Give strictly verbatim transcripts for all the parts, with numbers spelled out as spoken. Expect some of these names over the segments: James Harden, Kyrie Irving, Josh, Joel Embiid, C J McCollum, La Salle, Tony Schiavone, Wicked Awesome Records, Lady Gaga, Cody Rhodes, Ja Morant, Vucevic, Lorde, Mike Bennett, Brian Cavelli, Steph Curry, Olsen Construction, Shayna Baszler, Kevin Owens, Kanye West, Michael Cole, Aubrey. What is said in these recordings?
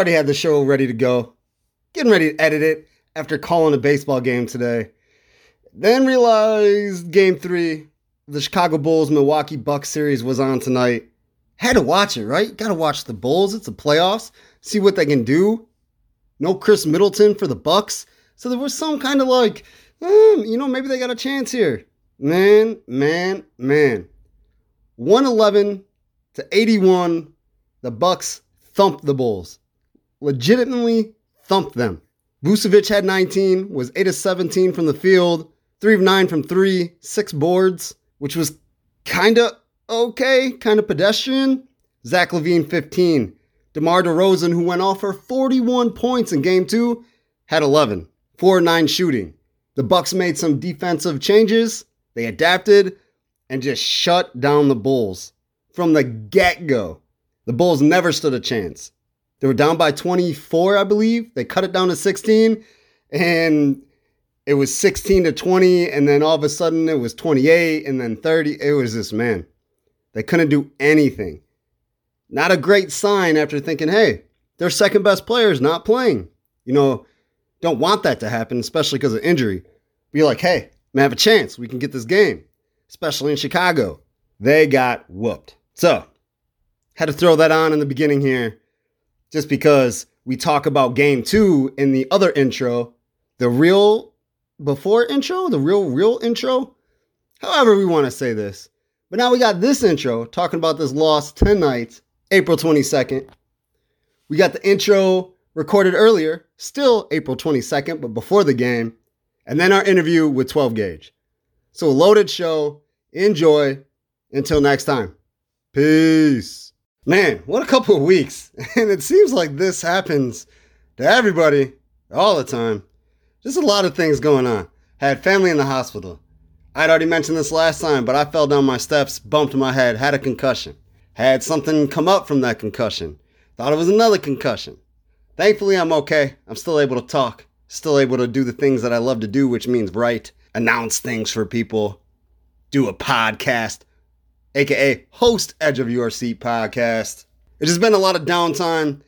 already had the show ready to go, getting ready to edit it after calling a baseball game today. Then realized game three, the Chicago Bulls Milwaukee Bucks series was on tonight. Had to watch it, right? Got to watch the Bulls. It's the playoffs. See what they can do. No Chris Middleton for the Bucks. So there was some kind of like, mm, you know, maybe they got a chance here. Man, man, man. one eleven to eighty-one, the Bucks thumped the Bulls. Legitimately thumped them. Vucevic had nineteen, was eight of seventeen from the field, three of nine from three, six boards, which was kind of okay, kind of pedestrian. Zach LaVine, fifteen. DeMar DeRozan, who went off for forty-one points in game two, had eleven. four of nine shooting. The Bucks made some defensive changes. They adapted and just shut down the Bulls from the get-go. The Bulls never stood a chance. They were down by twenty-four, I believe. They cut it down to sixteen, and it was sixteen to twenty, and then all of a sudden it was twenty-eight, and then thirty. It was just, man, they couldn't do anything. Not a great sign after thinking, hey, their second best player is not playing. You know, don't want that to happen, especially because of injury. Be like, hey, we have a chance. We can get this game, especially in Chicago. They got whooped. So, had to throw that on in the beginning here. Just because we talk about game two in the other intro, the real before intro, the real, real intro, however we want to say this. But now we got this intro talking about this loss tonight, April twenty-second. We got the intro recorded earlier, still April twenty-second, but before the game. And then our interview with twelve gauge. So a loaded show. Enjoy. Until next time. Peace. Man, what a couple of weeks. And it seems like this happens to everybody all the time. Just a lot of things going on. Had family in the hospital. I'd already mentioned this last time, but I fell down my steps, bumped my head, had a concussion. Had something come up from that concussion. Thought it was another concussion. Thankfully, I'm okay. I'm still able to talk. Still able to do the things that I love to do, which means write, announce things for people, do a podcast, A K A host Edge of Your Seat podcast. It's just been a lot of downtime,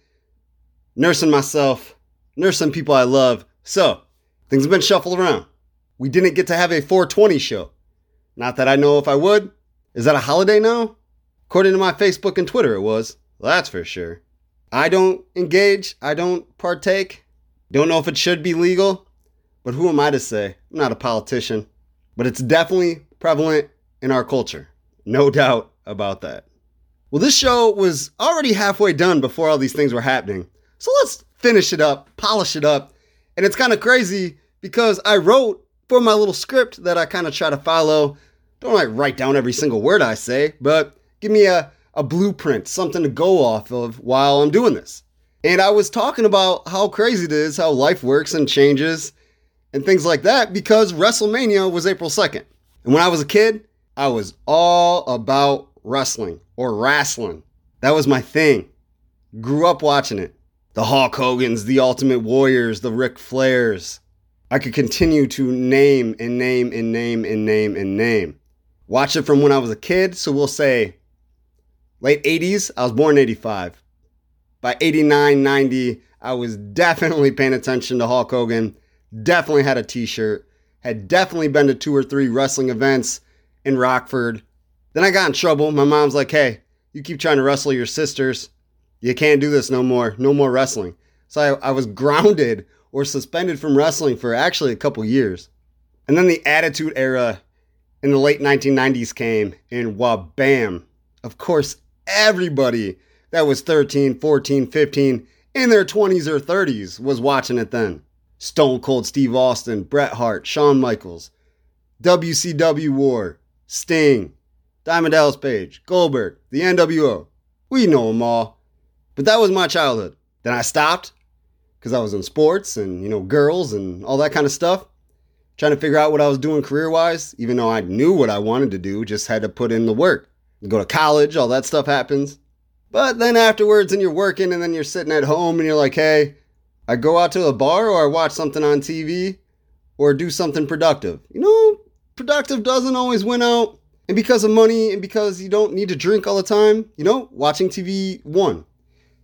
nursing myself, nursing people I love. So, things have been shuffled around. We didn't get to have a four twenty show. Not that I know if I would. Is that a holiday now? According to my Facebook and Twitter, it was. Well, that's for sure. I don't engage. I don't partake. Don't know if it should be legal. But who am I to say? I'm not a politician. But it's definitely prevalent in our culture. No doubt about that. Well, this show was already halfway done before all these things were happening. So let's finish it up, polish it up. And it's kind of crazy because I wrote for my little script that I kind of try to follow. Don't like write down every single word I say, but give me a, a blueprint, something to go off of while I'm doing this. And I was talking about how crazy it is, how life works and changes and things like that, because WrestleMania was April second. And when I was a kid, I was all about wrestling or wrestling. That was my thing. Grew up watching it. The Hulk Hogans, the Ultimate Warriors, the Ric Flairs. I could continue to name and name and name and name and name. Watch it from when I was a kid. So we'll say late eighties. I was born in eighty-five. By eighty-nine, ninety, I was definitely paying attention to Hulk Hogan. Definitely had a t-shirt. Had definitely been to two or three wrestling events in Rockford. Then I got in trouble. My mom's like, hey, you keep trying to wrestle your sisters. You can't do this no more. No more wrestling. So I, I was grounded or suspended from wrestling for actually a couple years. And then the Attitude Era in the late nineteen nineties came, and wabam. Of course, everybody that was thirteen, fourteen, fifteen, in their twenties or thirties was watching it then. Stone Cold Steve Austin, Bret Hart, Shawn Michaels, W C W War, Sting, Diamond Dallas Page, Goldberg, the N W O. We know them all. But that was my childhood. Then I stopped because I was in sports and, you know, girls and all that kind of stuff. Trying to figure out what I was doing career-wise, even though I knew what I wanted to do, just had to put in the work. You go to college, all that stuff happens. But then afterwards, and you're working, and then you're sitting at home, and you're like, hey, I go out to a bar or I watch something on T V or do something productive. You know, productive doesn't always win out, and because of money and because you don't need to drink all the time, you know, watching T V won.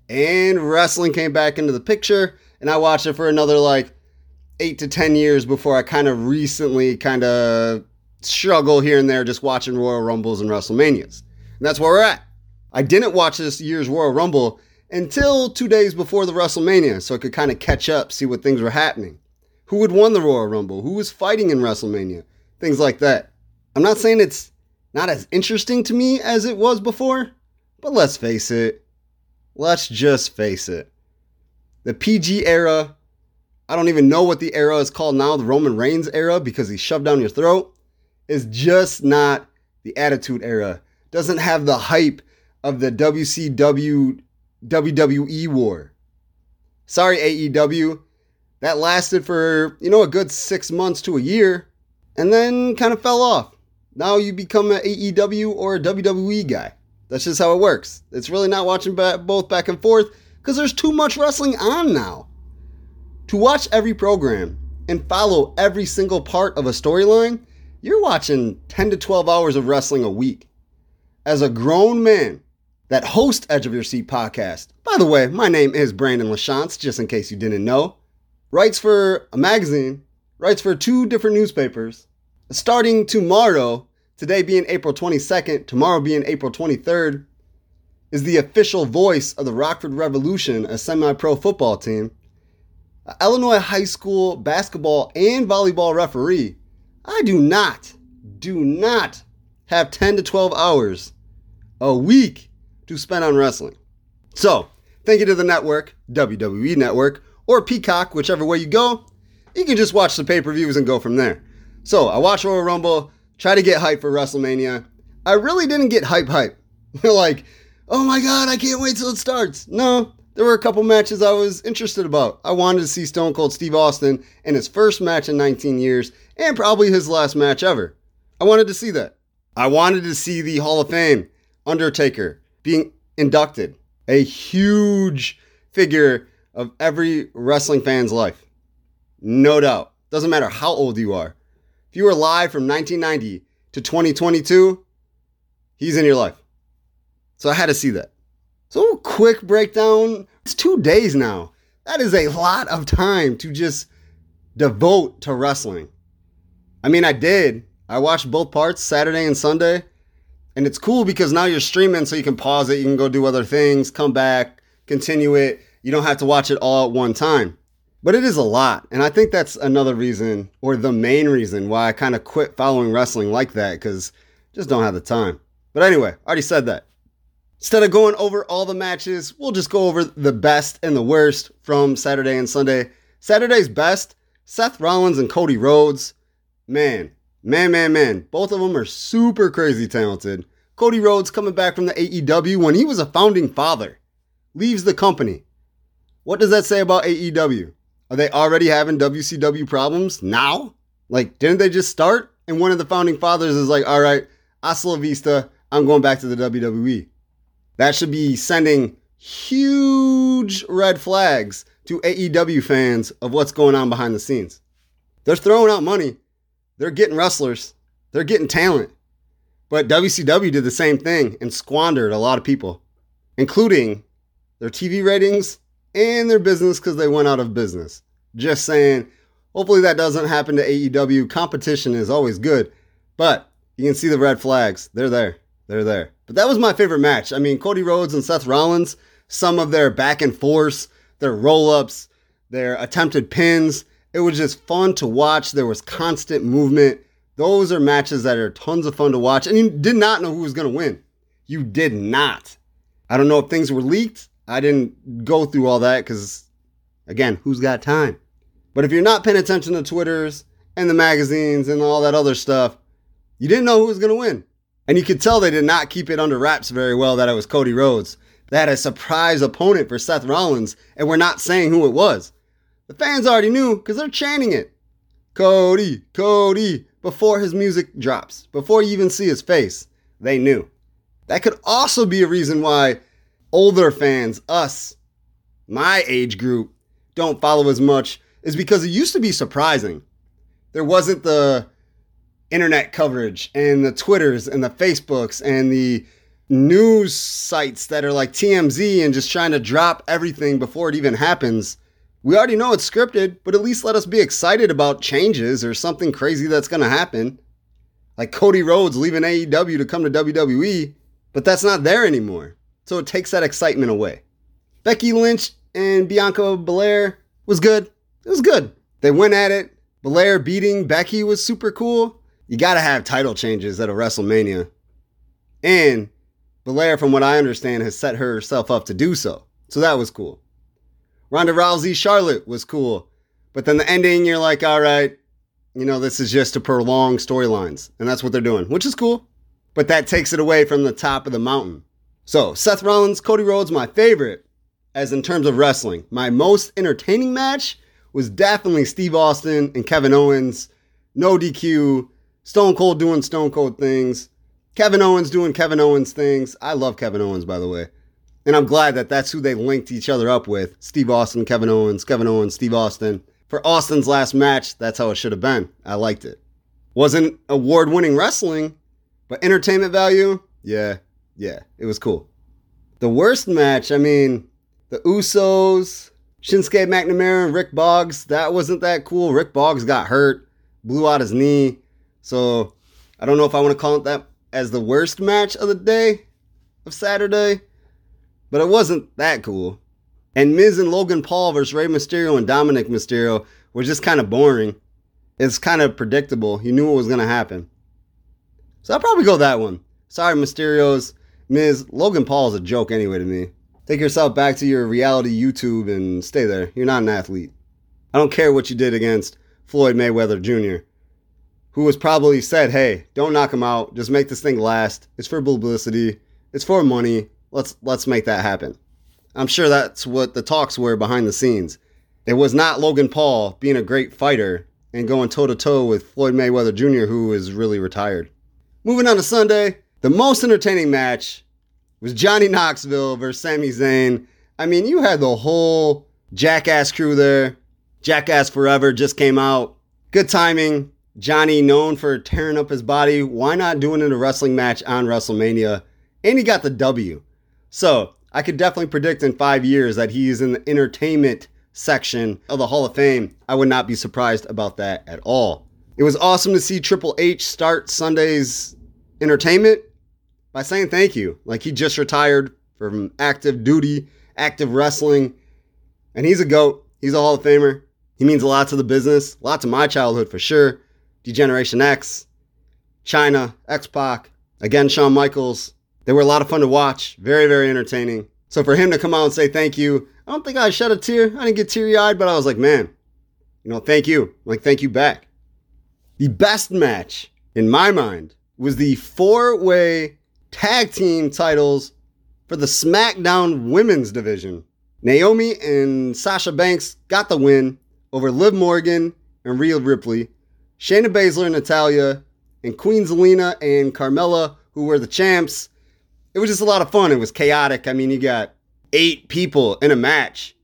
and wrestling came back into the picture, and I watched it for another like eight to ten years before I kind of recently kind of struggle here and there just watching Royal Rumbles and WrestleManias. And that's where we're at. I didn't watch this year's Royal Rumble until two days before the WrestleMania, so I could kind of catch up, see what things were happening. Who had won the Royal Rumble? Who was fighting in WrestleMania? Things like that. I'm not saying it's not as interesting to me as it was before, but let's face it. Let's just face it. The P G era, I don't even know what the era is called now, the Roman Reigns era, because he shoved down your throat, is just not the Attitude Era. Doesn't have the hype of the W C W, W W E war. Sorry, A E W. That lasted for, you know, a good six months to a year, and then kind of fell off. Now you become an A E W or a W W E guy. That's just how it works. It's really not watching both back and forth because there's too much wrestling on now. To watch every program and follow every single part of a storyline, you're watching ten to twelve hours of wrestling a week. As a grown man that hosts Edge of Your Seat podcast, by the way, my name is Brandon LaChance, just in case you didn't know, writes for a magazine, writes for two different newspapers. Starting tomorrow, today being April twenty-second, tomorrow being April twenty-third, is the official voice of the Rockford Revolution, a semi-pro football team, an Illinois high school basketball and volleyball referee. I do not, do not have ten to twelve hours a week to spend on wrestling. So, thank you to the network, W W E Network, or Peacock, whichever way you go. You can just watch the pay-per-views and go from there. So, I watched Royal Rumble, try to get hype for WrestleMania. I really didn't get hype hype. Like, oh my god, I can't wait till it starts. No, there were a couple matches I was interested about. I wanted to see Stone Cold Steve Austin in his first match in nineteen years, and probably his last match ever. I wanted to see that. I wanted to see the Hall of Fame, Undertaker, being inducted. A huge figure of every wrestling fan's life. No doubt. Doesn't matter how old you are. If you were live from nineteen ninety to twenty twenty-two, he's in your life. So I had to see that. So quick breakdown. It's two days now. That is a lot of time to just devote to wrestling. I mean, I did. I watched both parts, Saturday and Sunday. And it's cool because now you're streaming, so you can pause it. You can go do other things, come back, continue it. You don't have to watch it all at one time. But it is a lot, and I think that's another reason, or the main reason, why I kind of quit following wrestling like that, because just don't have the time. But anyway, I already said that. Instead of going over all the matches, we'll just go over the best and the worst from Saturday and Sunday. Saturday's best, Seth Rollins and Cody Rhodes. Man, man, man, man. Both of them are super crazy talented. Cody Rhodes coming back from the A E W when he was a founding father. Leaves the company. What does that say about A E W? Are they already having W C W problems now? Like, didn't they just start? And one of the founding fathers is like, all right, hasta la vista, I'm going back to the W W E. That should be sending huge red flags to A E W fans of what's going on behind the scenes. They're throwing out money. They're getting wrestlers. They're getting talent. But W C W did the same thing and squandered a lot of people, including their T V ratings and their business, because they went out of business. Just saying, hopefully that doesn't happen to A E W. Competition is always good, but you can see the red flags. They're there. They're there. But that was my favorite match. I mean, Cody Rhodes and Seth Rollins, some of their back and forth, their roll-ups, their attempted pins. It was just fun to watch. There was constant movement. Those are matches that are tons of fun to watch. And you did not know who was going to win. You did not. I don't know if things were leaked. I didn't go through all that because, again, who's got time? But if you're not paying attention to Twitters and the magazines and all that other stuff, you didn't know who was going to win. And you could tell they did not keep it under wraps very well that it was Cody Rhodes. They had a surprise opponent for Seth Rollins, and we're not saying who it was. The fans already knew because they're chanting it. Cody, Cody, before his music drops, before you even see his face, they knew. That could also be a reason why older fans, us, my age group, don't follow as much, is because it used to be surprising. There wasn't the internet coverage and the Twitters and the Facebooks and the news sites that are like T M Z and just trying to drop everything before it even happens. We already know it's scripted, but at least let us be excited about changes or something crazy that's going to happen. Like Cody Rhodes leaving A E W to come to W W E, but that's not there anymore. So it takes that excitement away. Becky Lynch and Bianca Belair was good. It was good. They went at it. Belair beating Becky was super cool. You got to have title changes at a WrestleMania. And Belair, from what I understand, has set herself up to do so. So that was cool. Ronda Rousey, Charlotte was cool. But then the ending, you're like, all right, you know, this is just to prolong storylines. And that's what they're doing, which is cool. But that takes it away from the top of the mountain. So Seth Rollins, Cody Rhodes, my favorite, as in terms of wrestling. My most entertaining match was definitely Steve Austin and Kevin Owens. No D Q. Stone Cold doing Stone Cold things. Kevin Owens doing Kevin Owens things. I love Kevin Owens, by the way. And I'm glad that that's who they linked each other up with. Steve Austin, Kevin Owens, Kevin Owens, Steve Austin. For Austin's last match, that's how it should have been. I liked it. Wasn't award-winning wrestling, but entertainment value, yeah, yeah, it was cool. The worst match, I mean, the Usos, Shinsuke McNamara and Rick Boggs, that wasn't that cool. Rick Boggs got hurt, blew out his knee. So I don't know if I want to call it that as the worst match of the day of Saturday, but it wasn't that cool. And Miz and Logan Paul versus Rey Mysterio and Dominic Mysterio were just kind of boring. It's kind of predictable. You knew what was going to happen. So I'll probably go that one. Sorry, Mysterios. Miz, Logan Paul's a joke anyway to me. Take yourself back to your reality YouTube and stay there. You're not an athlete. I don't care what you did against Floyd Mayweather Junior, who was probably said, hey, don't knock him out. Just make this thing last. It's for publicity. It's for money. Let's let's make that happen. I'm sure that's what the talks were behind the scenes. It was not Logan Paul being a great fighter and going toe-to-toe with Floyd Mayweather Junior, who is really retired. Moving on to Sunday, the most entertaining match was Johnny Knoxville versus Sami Zayn. I mean, you had the whole Jackass crew there. Jackass Forever just came out. Good timing. Johnny, known for tearing up his body, why not doing it in a wrestling match on WrestleMania? And he got the W. So I could definitely predict in five years that he is in the entertainment section of the Hall of Fame. I would not be surprised about that at all. It was awesome to see Triple H start Sunday's entertainment by saying thank you. Like, he just retired from active duty, active wrestling, and he's a GOAT. He's a Hall of Famer. He means a lot to the business, a lot to my childhood for sure. D-Generation X, China, X-Pac, again, Shawn Michaels. They were a lot of fun to watch. Very, very entertaining. So for him to come out and say thank you, I don't think I shed a tear. I didn't get teary-eyed, but I was like, man, you know, thank you. Like, thank you back. The best match, in my mind, was the four-way tag team titles for the SmackDown Women's Division. Naomi and Sasha Banks got the win over Liv Morgan and Rhea Ripley, Shayna Baszler and Natalya, and Queen Zelina and Carmella, who were the champs. It was just a lot of fun. It was chaotic. I mean, you got eight people in a match,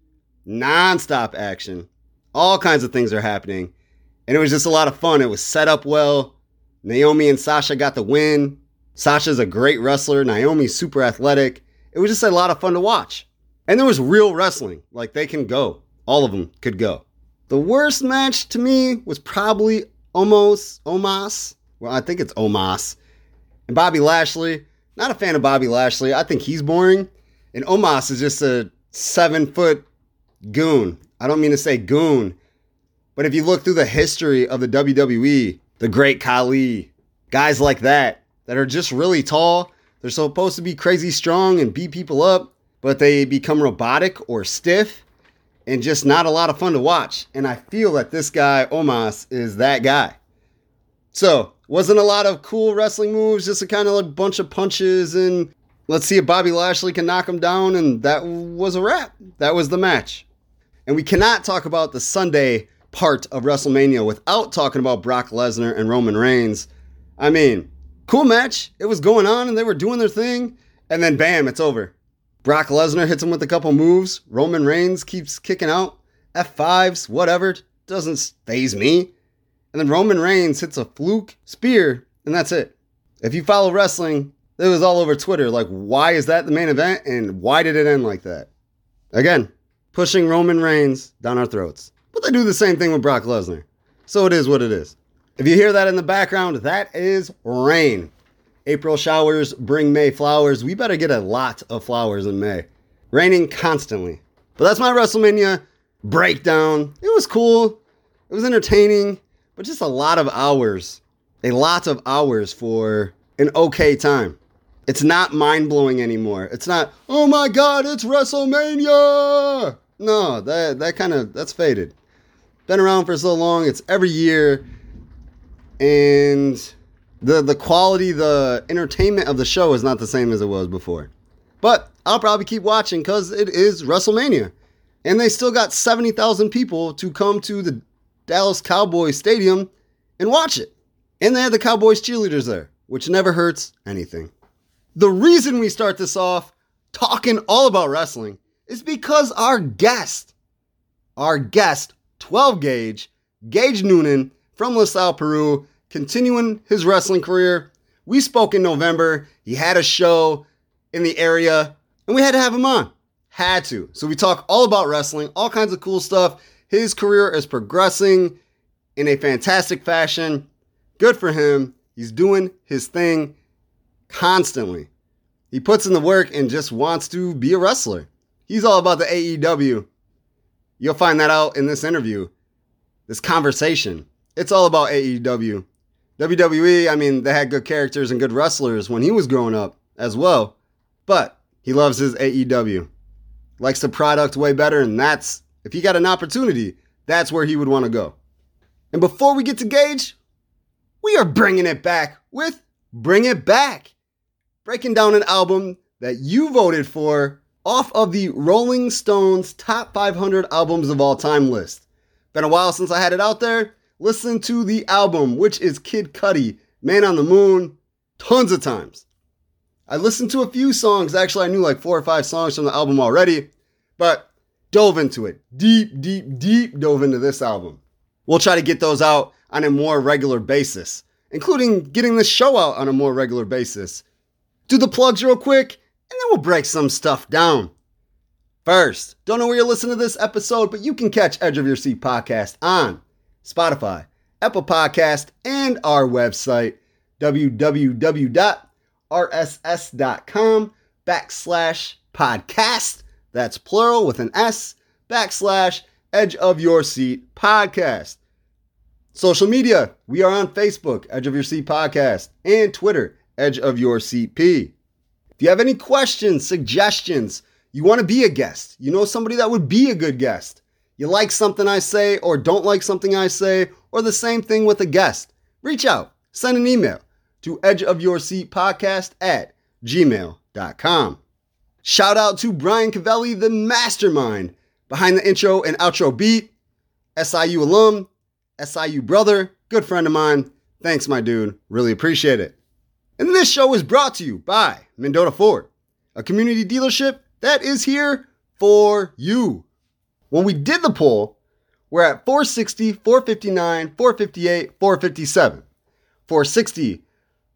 non-stop action. All kinds of things are happening. And it was just a lot of fun. It was set up well. Naomi and Sasha got the win. Sasha's a great wrestler. Naomi's super athletic. It was just a lot of fun to watch. And there was real wrestling. Like, they can go. All of them could go. The worst match to me was probably Omos. Omos. Well, I think it's Omos. And Bobby Lashley. Not a fan of Bobby Lashley. I think he's boring. And Omos is just a seven-foot goon. I don't mean to say goon. But if you look through the history of the W W E, the great Khali, guys like that, that are just really tall, they're supposed to be crazy strong and beat people up, but they become robotic or stiff and just not a lot of fun to watch. And I feel that this guy, Omos, is that guy. So, wasn't a lot of cool wrestling moves, just a kind of like bunch of punches and let's see if Bobby Lashley can knock him down. And that was a wrap. That was the match. And we cannot talk about the Sunday part of WrestleMania without talking about Brock Lesnar and Roman Reigns. I mean, cool match. It was going on and they were doing their thing. And then bam, it's over. Brock Lesnar hits him with a couple moves. Roman Reigns keeps kicking out. F fives, whatever. Doesn't faze me. And then Roman Reigns hits a fluke spear, and that's it. If you follow wrestling, It was all over Twitter. Like, why is that the main event? And why did it end like that? Again, pushing Roman Reigns down our throats. But they do the same thing with Brock Lesnar. So it is what it is. If you hear that in the background, that is rain. April showers bring May flowers. We better get a lot of flowers in May. Raining constantly. But that's my WrestleMania breakdown. It was cool. It was entertaining. But just a lot of hours. A lot of hours for an okay time. It's not mind-blowing anymore. It's not, oh my God, it's WrestleMania! No, that that kind of, that's faded. Been around for so long, it's every year. And the the quality, the entertainment of the show is not the same as it was before. But I'll probably keep watching because it is WrestleMania. And they still got seventy thousand people to come to the Dallas Cowboys Stadium and watch it. And they had the Cowboys cheerleaders there, which never hurts anything. The reason we start this off talking all about wrestling is because our guest, our guest, twelve gauge, Gage Noonan from La Salle, Peru, continuing his wrestling career. We spoke in November. He had a show in the area, and we had to have him on. Had to. So we talk all about wrestling, all kinds of cool stuff. His career is progressing in a fantastic fashion. Good for him. He's doing his thing constantly. He puts in the work and just wants to be a wrestler. He's all about the A E W. You'll find that out in this interview, this conversation. It's all about A E W. W W E, I mean, they had good characters and good wrestlers when he was growing up as well. But he loves his A E W. Likes the product way better, and that's, if he got an opportunity, that's where he would want to go. And before we get to Gage, we are bringing it back with Bring It Back. Breaking down an album that you voted for off of the Rolling Stones Top five hundred Albums of All Time list. Been a while since I had it out there. Listen to the album, which is Kid Cudi, Man on the Moon, tons of times. I listened to a few songs. Actually, I knew like four or five songs from the album already, but dove into it. Deep, deep, deep dove into this album. We'll try to get those out on a more regular basis, including getting this show out on a more regular basis. Do the plugs real quick, and then we'll break some stuff down. First, don't know where you're listening to this episode, but you can catch Edge of Your Seat Podcast on Spotify, Apple Podcast, and our website, www.rss.com backslash podcast. That's plural with an S, backslash Edge of Your Seat Podcast. Social media, we are on Facebook, Edge of Your Seat Podcast, and Twitter, Edge of Your Seat P. If you have any questions, suggestions, you want to be a guest, you know somebody that would be a good guest, you like something I say or don't like something I say, or the same thing with a guest, reach out, send an email to edgeofyourseatpodcast at gmail dot com. Shout out to Brian Cavelli, the mastermind behind the intro and outro beat, S I U alum, S I U brother, good friend of mine. Thanks, my dude. Really appreciate it. And this show is brought to you by Mendota Ford, a community dealership that is here for you. When we did the poll, we're at four sixty, four fifty-nine, four fifty-eight, four fifty-seven. four sixty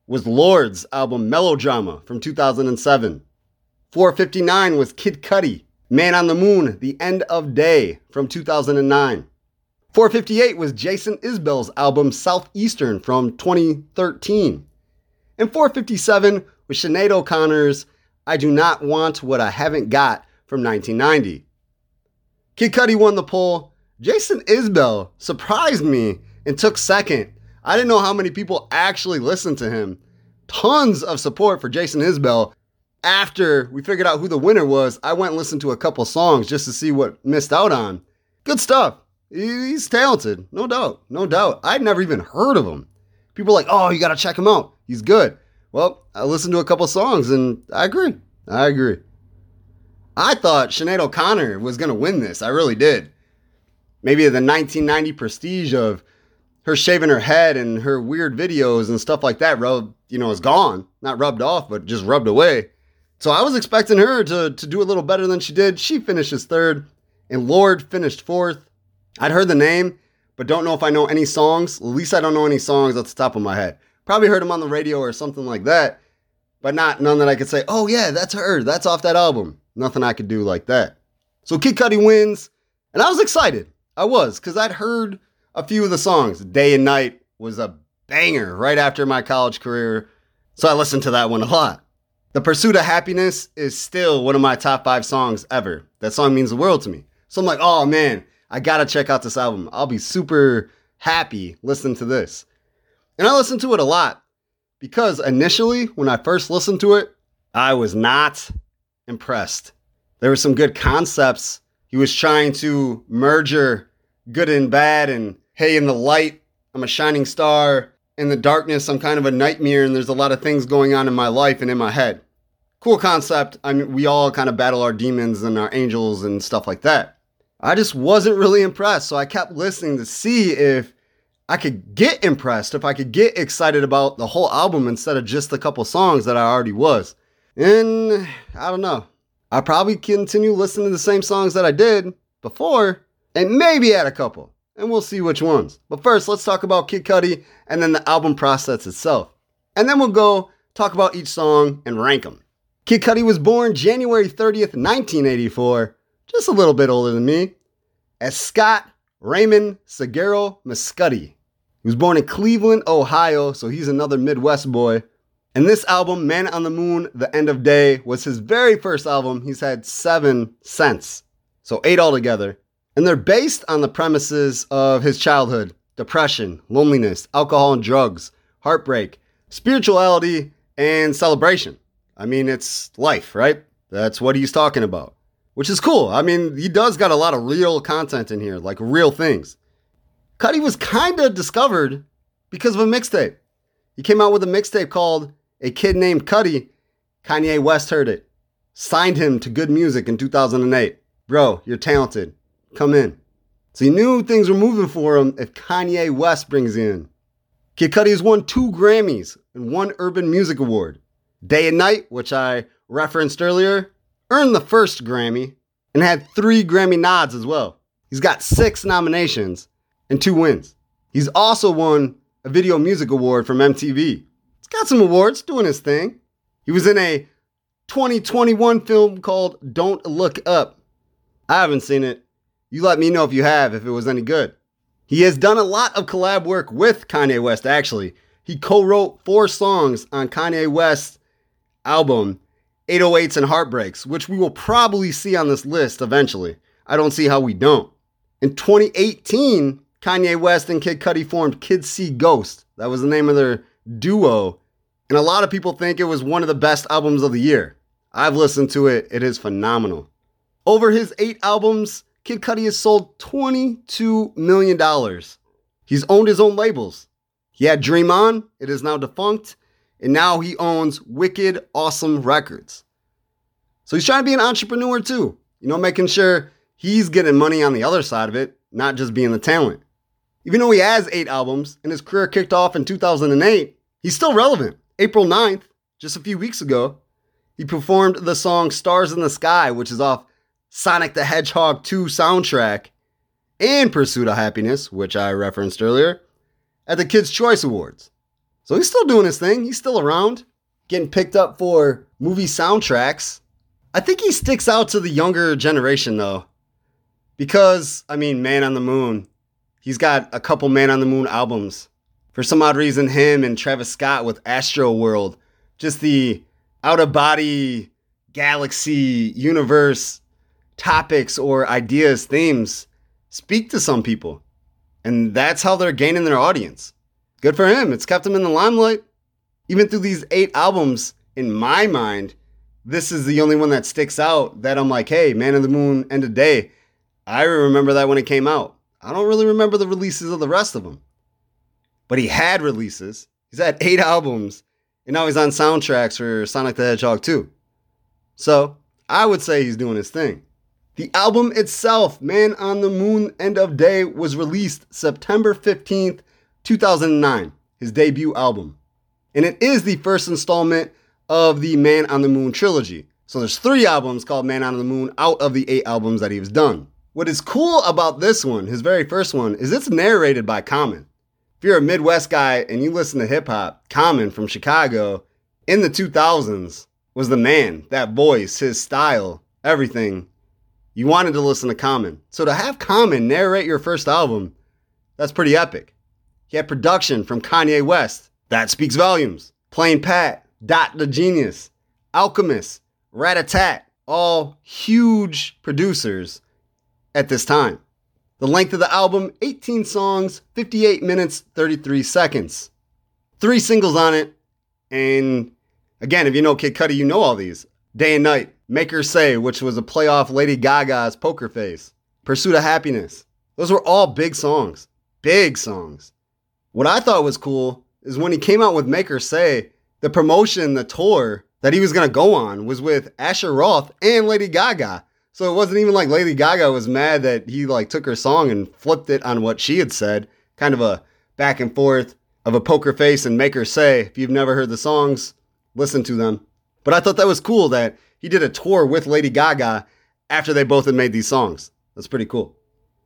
was Lorde's album Melodrama from two thousand seven. four fifty-nine was Kid Cudi, Man on the Moon, The End of Day from two thousand nine. four fifty-eight was Jason Isbell's album Southeastern from twenty thirteen. And four fifty-seven was Sinead O'Connor's I Do Not Want What I Haven't Got from nineteen ninety. Kid Cudi won the poll. Jason Isbell surprised me and took second. I didn't know how many people actually listened to him. Tons of support for Jason Isbell. After we figured out who the winner was, I went and listened to a couple songs just to see what missed out on. Good stuff. He's talented, no doubt, no doubt. I'd never even heard of him. People are like, oh, you got to check him out. He's good. Well, I listened to a couple songs, and I agree. I agree. I thought Sinead O'Connor was going to win this. I really did. Maybe the nineteen ninety prestige of her shaving her head and her weird videos and stuff like that rubbed, you know, is gone. Not rubbed off, but just rubbed away. So I was expecting her to, to do a little better than she did. She finishes third, and Lorde finished fourth. I'd heard the name, but don't know if I know any songs. At least I don't know any songs off the top of my head. Probably heard him on the radio or something like that. But not none that I could say, oh yeah, that's her, that's off that album. Nothing I could do like that. So Kid Cudi wins, and I was excited. I was, because I'd heard a few of the songs. Day and Night was a banger right after my college career, so I listened to that one a lot. The Pursuit of Happiness is still one of my top five songs ever. That song means the world to me. So I'm like, oh man, I gotta check out this album. I'll be super happy listening to this. And I listened to it a lot, because initially, when I first listened to it, I was not impressed. There were some good concepts. He was trying to merger good and bad, and hey, in the light, I'm a shining star. In the darkness, I'm kind of a nightmare, and there's a lot of things going on in my life and in my head. Cool concept. I mean, we all kind of battle our demons and our angels and stuff like that. I just wasn't really impressed, so I kept listening to see if I could get impressed, if I could get excited about the whole album instead of just a couple songs that I already was. And I don't know. I probably continue listening to the same songs that I did before and maybe add a couple. And we'll see which ones. But first, let's talk about Kid Cudi and then the album process itself. And then we'll go talk about each song and rank them. Kid Cudi was born January thirtieth, nineteen eighty-four, just a little bit older than me, as Scott Raymond Seguero Mascutti. He was born in Cleveland, Ohio, so he's another Midwest boy. And this album, Man on the Moon, The End of Day, was his very first album. He's had seven since, so eight altogether. And they're based on the premises of his childhood: depression, loneliness, alcohol and drugs, heartbreak, spirituality, and celebration. I mean, it's life, right? That's what he's talking about, which is cool. I mean, he does got a lot of real content in here, like real things. Cudi was kind of discovered because of a mixtape. He came out with a mixtape called A Kid Named Cudi. Kanye West heard it, signed him to Good Music in two thousand eight. Bro, you're talented. Come in. So he knew things were moving for him if Kanye West brings you in. Kid Cudi has won two Grammys and one Urban Music Award. Day and Night, which I referenced earlier, earned the first Grammy and had three Grammy nods as well. He's got six nominations and two wins. He's also won a Video Music Award from M T V. He's got some awards, doing his thing. He was in a twenty twenty-one film called Don't Look Up. I haven't seen it. You let me know if you have, if it was any good. He has done a lot of collab work with Kanye West, actually. He co-wrote four songs on Kanye West's album, eight oh eights and Heartbreaks, which we will probably see on this list eventually. I don't see how we don't. In twenty eighteen, Kanye West and Kid Cudi formed Kid See Ghost. That was the name of their duo. And a lot of people think it was one of the best albums of the year. I've listened to it. It is phenomenal. Over his eight albums, Kid Cudi has sold twenty-two million dollars. He's owned his own labels. He had Dream On. It is now defunct. And now he owns Wicked Awesome Records. So he's trying to be an entrepreneur too. You know, making sure he's getting money on the other side of it, not just being the talent. Even though he has eight albums and his career kicked off in two thousand eight, he's still relevant. April ninth, just a few weeks ago, he performed the song Stars in the Sky, which is off Sonic the Hedgehog two soundtrack, and Pursuit of Happiness, which I referenced earlier, at the Kids' Choice Awards. So he's still doing his thing. He's still around, getting picked up for movie soundtracks. I think he sticks out to the younger generation, though, because, I mean, Man on the Moon. He's got a couple Man on the Moon albums. For some odd reason, him and Travis Scott with Astroworld, just the out-of-body galaxy universe topics or ideas, themes, speak to some people. And that's how they're gaining their audience. Good for him. It's kept him in the limelight. Even through these eight albums, in my mind, this is the only one that sticks out that I'm like, hey, Man on the Moon, End of Day. I remember that when it came out. I don't really remember the releases of the rest of them. But he had releases. He's had eight albums. And now he's on soundtracks for Sonic the Hedgehog two. So I would say he's doing his thing. The album itself, Man on the Moon, End of Day, was released September fifteenth, two thousand nine, his debut album. And it is the first installment of the Man on the Moon trilogy. So there's three albums called Man on the Moon out of the eight albums that he's done. What is cool about this one, his very first one, is it's narrated by Common. If you're a Midwest guy and you listen to hip hop, Common from Chicago, in the two thousands was the man, that voice, his style, everything. You wanted to listen to Common. So to have Common narrate your first album, that's pretty epic. He had production from Kanye West. That speaks volumes. Plain Pat, Dot the Genius, Alchemist, Rat-a-tat, all huge producers at this time. The length of the album, eighteen songs, fifty-eight minutes, thirty-three seconds. Three singles on it. And again, if you know Kid Cudi, you know all these. Day and Night, Make Her Say, which was a play off Lady Gaga's Poker Face, Pursuit of Happiness. Those were all big songs. Big songs. What I thought was cool is when he came out with Make Her Say, the promotion, the tour that he was going to go on was with Asher Roth and Lady Gaga. So it wasn't even like Lady Gaga was mad that he like took her song and flipped it on what she had said. Kind of a back and forth of a Poker Face and Make Her Say. If you've never heard the songs, listen to them. But I thought that was cool that he did a tour with Lady Gaga after they both had made these songs. That's pretty cool.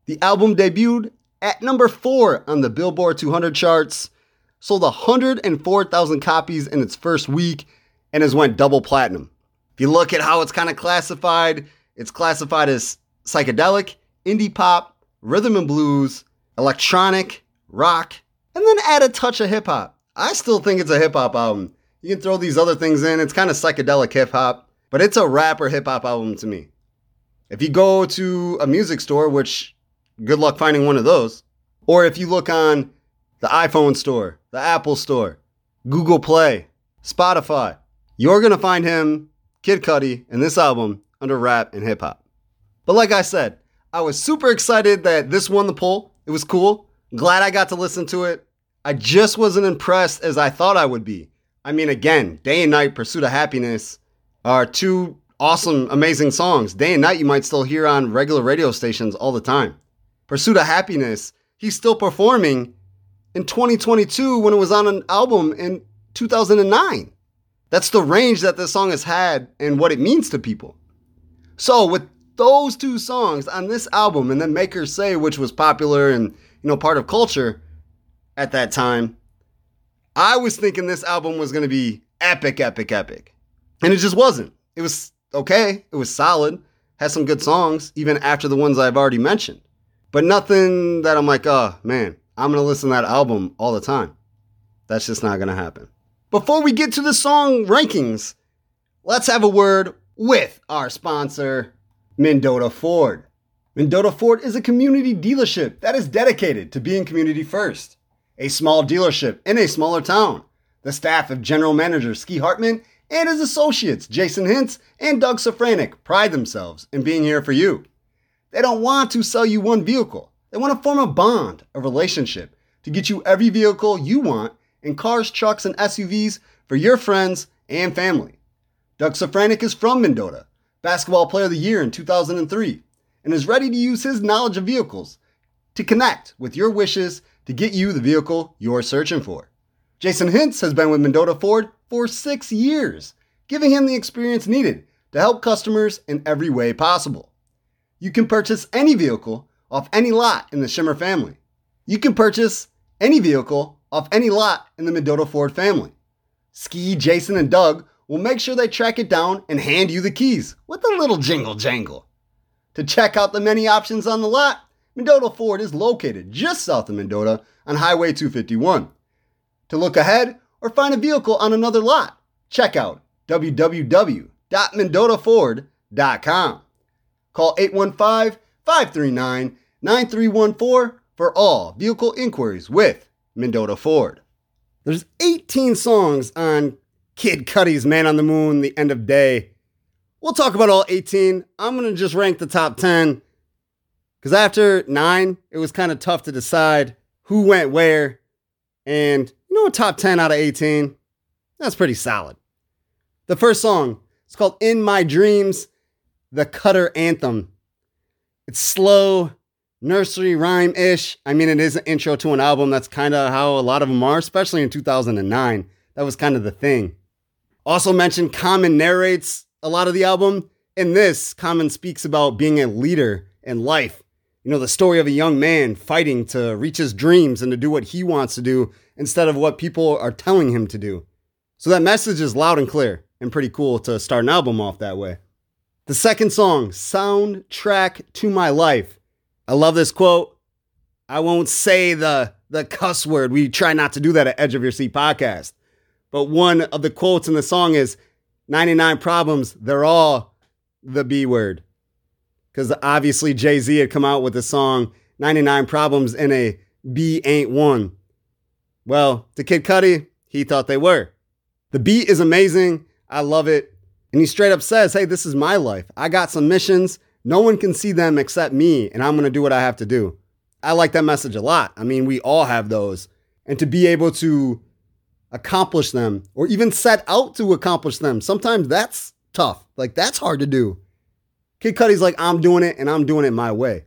The album debuted at number four on the Billboard two hundred charts, sold one hundred four thousand copies in its first week, and has went double platinum. If you look at how it's kind of classified, it's classified as psychedelic, indie pop, rhythm and blues, electronic, rock, and then add a touch of hip hop. I still think it's a hip hop album. You can throw these other things in. It's kind of psychedelic hip hop, but it's a rap or hip hop album to me. If you go to a music store, which good luck finding one of those, or if you look on the iPhone store, the Apple store, Google Play, Spotify, you're going to find him, Kid Cudi, and this album under rap and hip hop. But like I said, I was super excited that this won the poll. It was cool. Glad I got to listen to it. I just wasn't impressed as I thought I would be. I mean, again, Day and Night, Pursuit of Happiness are two awesome, amazing songs. Day and Night you might still hear on regular radio stations all the time. Pursuit of Happiness, he's still performing in twenty twenty-two when it was on an album in two thousand nine. That's the range that this song has had and what it means to people. So with those two songs on this album and then Make Her Say, which was popular and, you know, part of culture at that time, I was thinking this album was going to be epic, epic, epic. And it just wasn't. It was okay. It was solid. Had some good songs, even after the ones I've already mentioned. But nothing that I'm like, oh, man, I'm going to listen to that album all the time. That's just not going to happen. Before we get to the song rankings, let's have a word with our sponsor, Mendota Ford. Mendota Ford is a community dealership that is dedicated to being community first. A small dealership in a smaller town. The staff of General Manager Ski Hartman and his associates, Jason Hintz and Doug Safranek, pride themselves in being here for you. They don't want to sell you one vehicle. They want to form a bond, a relationship, to get you every vehicle you want in cars, trucks, and S U Vs for your friends and family. Doug Safranek is from Mendota, Basketball Player of the Year in two thousand three, and is ready to use his knowledge of vehicles to connect with your wishes to get you the vehicle you're searching for. Jason Hintz has been with Mendota Ford for six years, giving him the experience needed to help customers in every way possible. You can purchase any vehicle off any lot in the Schimmer family. You can purchase any vehicle off any lot in the Mendota Ford family. Ski, Jason, and Doug will make sure they track it down and hand you the keys with a little jingle jangle. To check out the many options on the lot, Mendota Ford is located just south of Mendota on Highway two fifty-one. To look ahead or find a vehicle on another lot, check out w w w dot mendota ford dot com. Call eight one five, five three nine, nine three one four for all vehicle inquiries with Mendota Ford. There's eighteen songs on Kid Cudi's Man on the Moon, The End of Day. We'll talk about all eighteen. I'm going to just rank the top ten. Because after nine, it was kind of tough to decide who went where. And, you know, a top ten out of eighteen, that's pretty solid. The first song, it's called In My Dreams, the Cutter Anthem. It's slow, nursery rhyme-ish. I mean, it is an intro to an album. That's kind of how a lot of them are, especially in two thousand nine. That was kind of the thing. Also mentioned Common narrates a lot of the album. In this, Common speaks about being a leader in life. You know, the story of a young man fighting to reach his dreams and to do what he wants to do instead of what people are telling him to do. So that message is loud and clear and pretty cool to start an album off that way. The second song, Soundtrack to My Life. I love this quote. I won't say the, the cuss word. We try not to do that at Edge of Your Seat podcast. But one of the quotes in the song is ninety-nine problems, they're all the B word. Because obviously Jay-Z had come out with the song ninety-nine Problems and a B ain't one. Well, to Kid Cudi, he thought they were. The beat is amazing. I love it. And he straight up says, hey, this is my life. I got some missions. No one can see them except me, and I'm going to do what I have to do. I like that message a lot. I mean, we all have those. And to be able to accomplish them or even set out to accomplish them, sometimes that's tough. Like, that's hard to do. Kid Cudi's like, I'm doing it, and I'm doing it my way.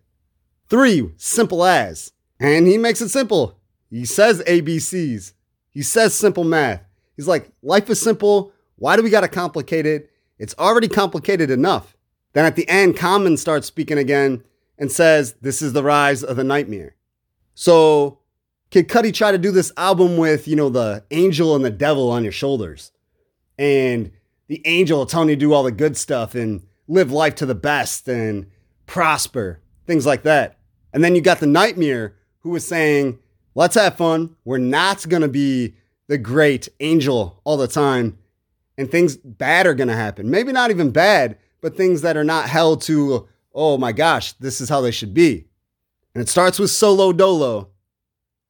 Three, Simple As. And he makes it simple. He says A B Cs. He says simple math. He's like, life is simple. Why do we got to complicate it? It's already complicated enough. Then at the end, Common starts speaking again and says, this is the rise of the nightmare. So Kid Cudi tried to do this album with, you know, the angel and the devil on your shoulders. And the angel telling you to do all the good stuff and live life to the best and prosper, things like that. And then you got the nightmare who was saying, let's have fun. We're not going to be the great angel all the time, and things bad are going to happen. Maybe not even bad, but things that are not held to, oh my gosh, this is how they should be. And it starts with Solo Dolo.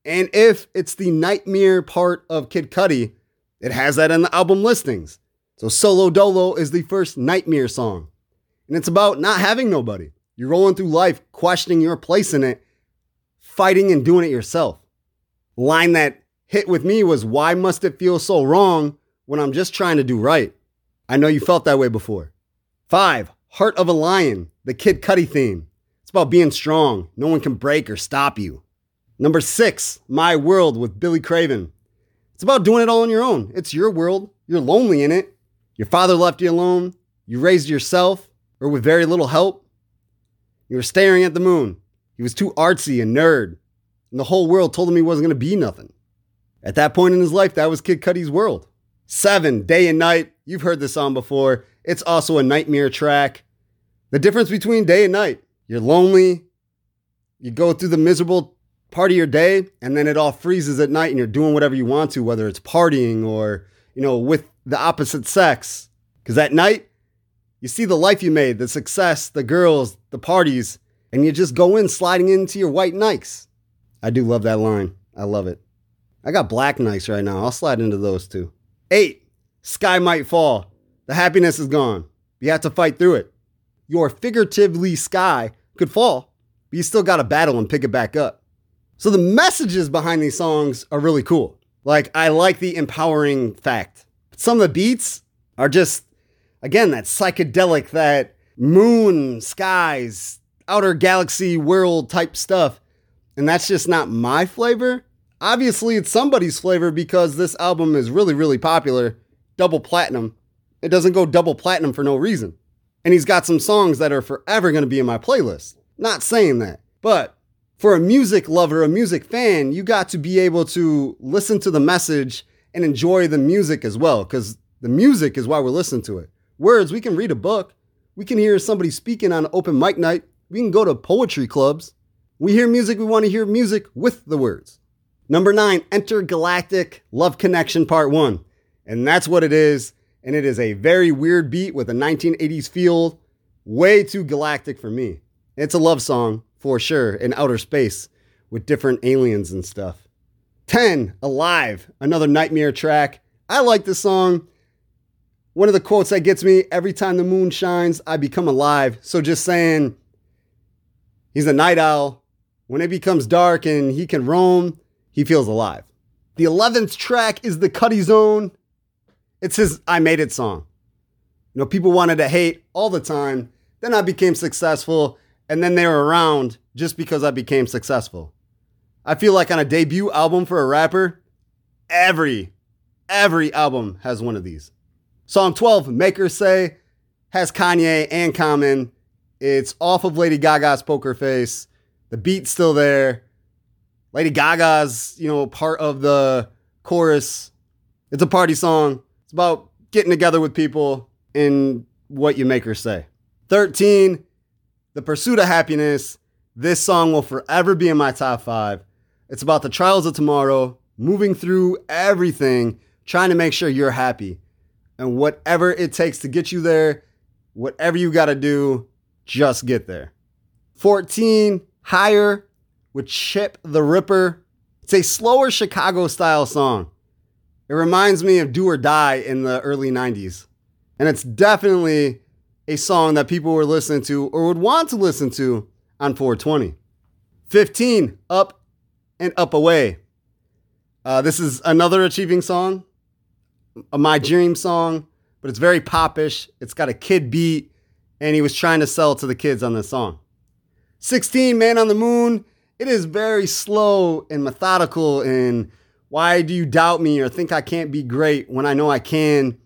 And if it's the nightmare part of Kid Cudi, it has that in the album listings. So Solo Dolo is the first nightmare song. And it's about not having nobody. You're rolling through life, questioning your place in it, fighting and doing it yourself. Line that hit with me was, why must it feel so wrong when I'm just trying to do right? I know you felt that way before. Five, Heart of a Lion, the Kid Cudi theme. It's about being strong. No one can break or stop you. Number six, My World with Billy Craven. It's about doing it all on your own. It's your world. You're lonely in it. Your father left you alone. You raised yourself, or with very little help. You were staring at the moon. He was too artsy and nerd. And the whole world told him he wasn't going to be nothing. At that point in his life, that was Kid Cudi's world. Seven, Day and Night. You've heard this song before. It's also a nightmare track. The difference between day and night. You're lonely. You go through the miserable part of your day, and then it all freezes at night, and you're doing whatever you want to, whether it's partying or, you know, with the opposite sex. Because at night, you see the life you made, the success, the girls, the parties, and you just go in sliding into your white Nikes. I do love that line. I love it. I got black Nikes right now. I'll slide into those too. Eight, Sky Might Fall. The happiness is gone. You have to fight through it. Your figuratively sky could fall, but you still got to battle and pick it back up. So the messages behind these songs are really cool. Like, I like the empowering fact. Some of the beats are just, again, that psychedelic, that moon, skies, outer galaxy world type stuff. And that's just not my flavor. Obviously, it's somebody's flavor because this album is really, really popular. Double platinum. It doesn't go double platinum for no reason. And he's got some songs that are forever going to be in my playlist. Not saying that. But for a music lover, a music fan, you got to be able to listen to the message and enjoy the music as well. Because the music is why we're listening to it. Words, we can read a book. We can hear somebody speaking on open mic night. We can go to poetry clubs. We hear music, we want to hear music with the words. Number nine, Intergalactic Love Connection Part One. And that's what it is. And it is a very weird beat with a nineteen eighties feel. Way too galactic for me. It's a love song for sure in outer space with different aliens and stuff. ten, Alive, another nightmare track. I like this song. One of the quotes that gets me, every time the moon shines, I become alive. So just saying, he's a night owl. When it becomes dark and he can roam, he feels alive. The eleventh track is the Cudi Zone. It's his I Made It song. You know, people wanted to hate all the time. Then I became successful. And then they were around just because I became successful. I feel like on a debut album for a rapper, every, every album has one of these. Song twelve, Makers Say, has Kanye and Common. It's off of Lady Gaga's Poker Face. The beat's still there. Lady Gaga's, you know, part of the chorus. It's a party song. about getting together with people and what you make her say. thirteen, The Pursuit of Happiness. This song will forever be in my top five. It's about the trials of tomorrow, moving through everything, trying to make sure you're happy. And whatever it takes to get you there, whatever you got to do, just get there. fourteen, Higher with Chip the Ripper. It's a slower Chicago-style song. It reminds me of Do or Die in the early nineties. And it's definitely a song that people were listening to or would want to listen to on four twenty. fifteen, Up and Up Away. Uh, this is another achieving song, a My Dream song, but it's very popish. It's got a kid beat, and he was trying to sell to the kids on this song. sixteen, Man on the Moon. It is very slow and methodical, and why do you doubt me or think I can't be great when I know I can?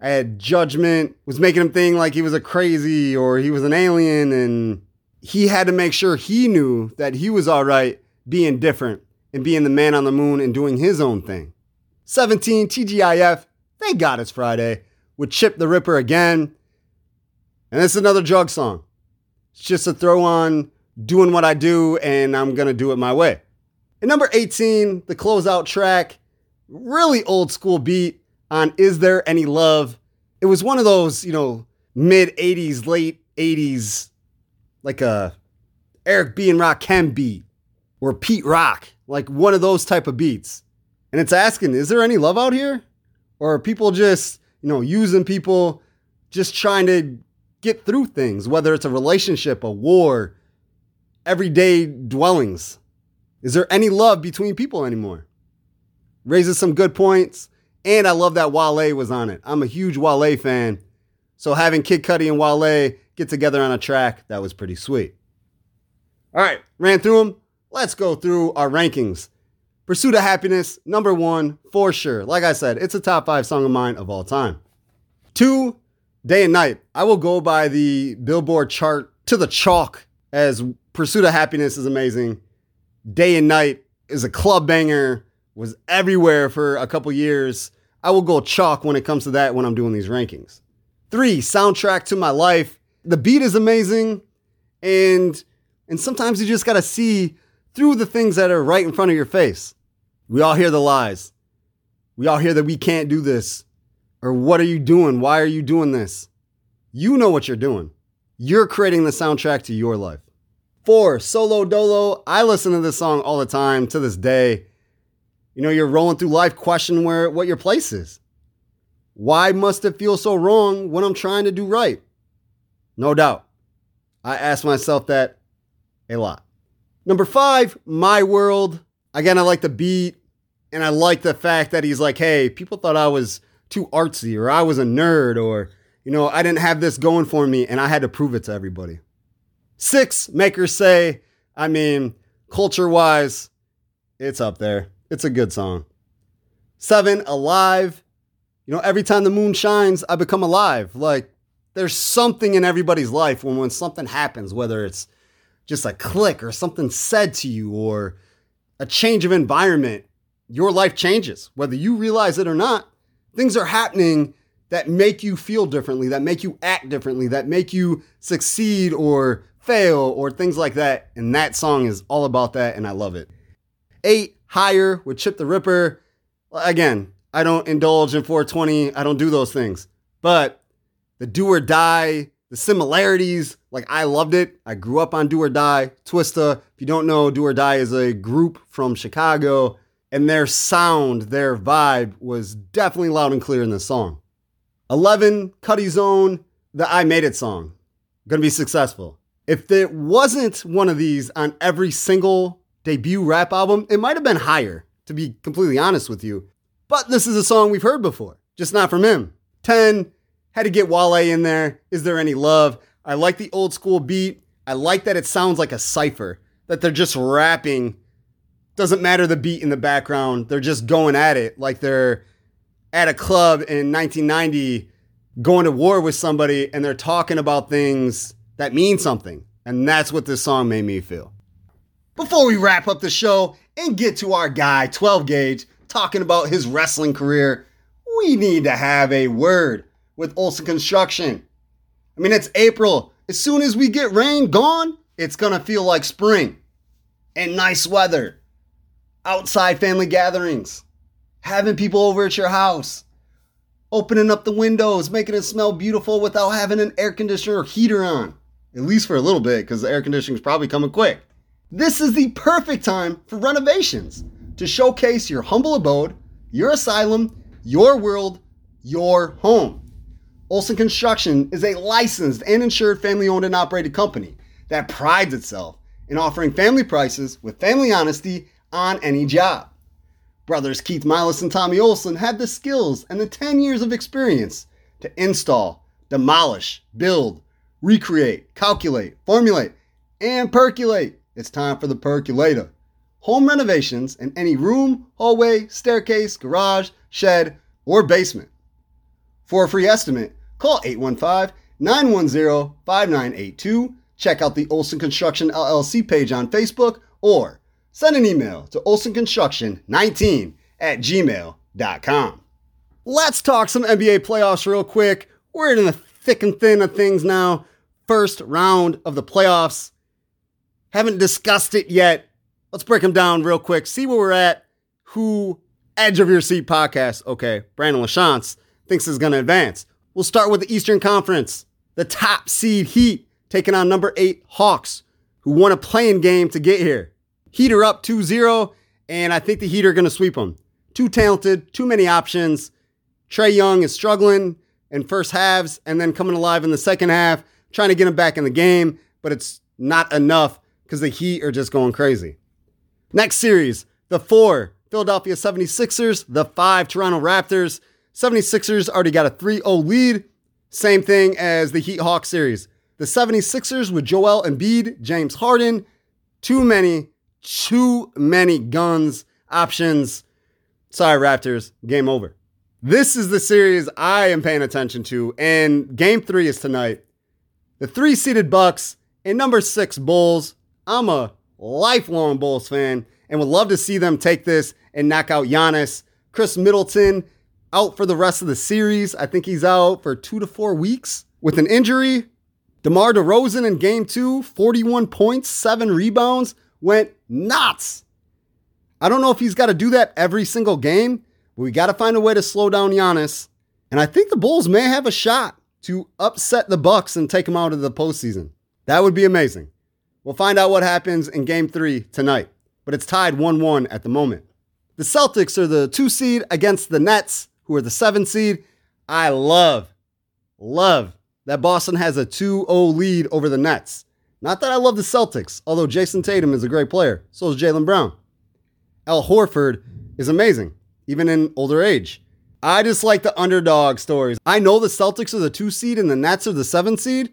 I had judgment, was making him think like he was a crazy or he was an alien, and he had to make sure he knew that he was all right being different and being the man on the moon and doing his own thing. seventeen, T G I F, Thank God It's Friday, with Chip the Ripper again. And it's another drug song. It's just a throw on, doing what I do, and I'm going to do it my way. And number eighteen, the closeout track, really old school beat on Is There Any Love? It was one of those, you know, mid-eighties, late eighties, like a Eric B. and Rakim beat, or Pete Rock, like one of those type of beats. And it's asking, is there any love out here? Or are people just, you know, using people, just trying to get through things, whether it's a relationship, a war, everyday dwellings? Is there any love between people anymore? Raises some good points. And I love that Wale was on it. I'm a huge Wale fan. So having Kid Cudi and Wale get together on a track, that was pretty sweet. All right, ran through them. Let's go through our rankings. Pursuit of Happiness, number one, for sure. Like I said, it's a top five song of mine of all time. Two, Day and Night. I will go by the Billboard chart to the chalk, as Pursuit of Happiness is amazing. Day and Night is a club banger, was everywhere for a couple years. I will go chalk when it comes to that when I'm doing these rankings. Three, Soundtrack to My Life. The beat is amazing, and, and sometimes you just got to see through the things that are right in front of your face. We all hear the lies. We all hear that we can't do this. Or what are you doing? Why are you doing this? You know what you're doing. You're creating the soundtrack to your life. Four, Solo Dolo. I listen to this song all the time to this day. You know, you're rolling through life questioning where, what your place is. Why must it feel so wrong when I'm trying to do right? No doubt. I ask myself that a lot. Number five, My World. Again, I like the beat, and I like the fact that he's like, hey, people thought I was too artsy, or I was a nerd, or, you know, I didn't have this going for me, and I had to prove it to everybody. Six, Make Her Say. I mean, culture-wise, it's up there. It's a good song. Seven, Alive. You know, every time the moon shines, I become alive. Like, there's something in everybody's life when, when something happens, whether it's just a click or something said to you or a change of environment, your life changes. Whether you realize it or not, things are happening that make you feel differently, that make you act differently, that make you succeed or fail or things like that. And that song is all about that, and I love it. Eight, Higher with Chip the Ripper. Again, I don't indulge in four twenty. I don't do those things. But the Do or Die, the similarities, like I loved it. I grew up on Do or Die, Twista. If you don't know, Do or Die is a group from Chicago, and their sound, their vibe was definitely loud and clear in this song. eleven, Cudi's Own, the I Made It song. Gonna be successful. If there wasn't one of these on every single debut rap album, it might have been higher, to be completely honest with you. But this is a song we've heard before, just not from him. ten, had to get Wale in there. Is There Any Love? I like the old school beat. I like that it sounds like a cipher, that they're just rapping. Doesn't matter the beat in the background. They're just going at it like they're at a club in nineteen ninety going to war with somebody, and they're talking about things that mean something. And that's what this song made me feel. Before we wrap up the show and get to our guy, twelve Gauge, talking about his wrestling career, we need to have a word with Olsen Construction. I mean, it's April. As soon as we get rain gone, it's going to feel like spring and nice weather. Outside family gatherings, having people over at your house, opening up the windows, making it smell beautiful without having an air conditioner or heater on, at least for a little bit, because the air conditioning is probably coming quick. This is the perfect time for renovations to showcase your humble abode, your asylum, your world, your home. Olsen Construction is a licensed and insured family-owned and operated company that prides itself in offering family prices with family honesty on any job. Brothers Keith Milas and Tommy Olsen had the skills and the ten years of experience to install, demolish, build, recreate, calculate, formulate, and percolate. It's time for the percolator. Home renovations in any room, hallway, staircase, garage, shed, or basement. For a free estimate, call eight one five, nine one zero, five nine eight two, check out the Olsen Construction L L C page on Facebook, or send an email to olsen construction nineteen at gmail dot com. Let's talk some N B A playoffs real quick. We're in the thick and thin of things now. First round of the playoffs. Haven't discussed it yet. Let's break them down real quick. See where we're at. Who, Edge of Your Seat podcast. Okay, Brandon LaChance thinks is going to advance. We'll start with the Eastern Conference. The top seed Heat taking on number eight Hawks, who won a play-in game to get here. Heat are up two zero, and I think the Heat are going to sweep them. Too talented, too many options. Trae Young is struggling in first halves and then coming alive in the second half, trying to get him back in the game, but it's not enough because the Heat are just going crazy. Next series, the four Philadelphia 76ers, the five Toronto Raptors. 76ers already got a three oh lead, same thing as the Heat-Hawks series. The 76ers with Joel Embiid, James Harden, too many Too many guns, options. Sorry, Raptors. Game over. This is the series I am paying attention to, and game three is tonight. The three-seeded Bucks and number six Bulls. I'm a lifelong Bulls fan and would love to see them take this and knock out Giannis. Chris Middleton out for the rest of the series. I think he's out for two to four weeks with an injury. DeMar DeRozan in game two, forty-one points, seven rebounds. Went nuts. I don't know if he's got to do that every single game, but we got to find a way to slow down Giannis. And I think the Bulls may have a shot to upset the Bucks and take them out of the postseason. That would be amazing. We'll find out what happens in game three tonight, but it's tied one one at the moment. The Celtics are the two seed against the Nets, who are the seven seed. I love, love that Boston has a two oh lead over the Nets. Not that I love the Celtics, although Jason Tatum is a great player. So is Jaylen Brown. Al Horford is amazing, even in older age. I just like the underdog stories. I know the Celtics are the two seed and the Nets are the seven seed,